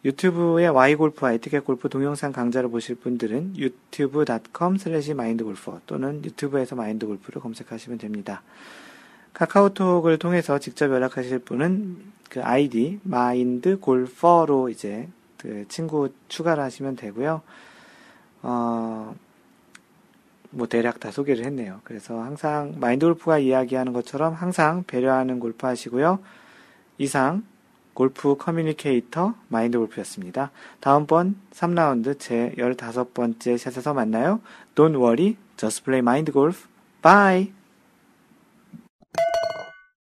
유튜브에 Y골프와 에티켓골프 동영상 강좌를 보실 분들은 youtube.com/mindgolfer 또는 유튜브에서 마인드골프를 검색하시면 됩니다. 카카오톡을 통해서 직접 연락하실 분은 그 아이디 mindgolfer로 이제 친구 추가를 하시면 되고요. 뭐 대략 다 소개를 했네요. 그래서 항상 마인드골프가 이야기하는 것처럼 항상 배려하는 골프 하시고요. 이상 골프 커뮤니케이터 마인드골프였습니다. 다음번 3라운드 제 15번째 샷에서 만나요. Don't worry, just play mind golf. Bye!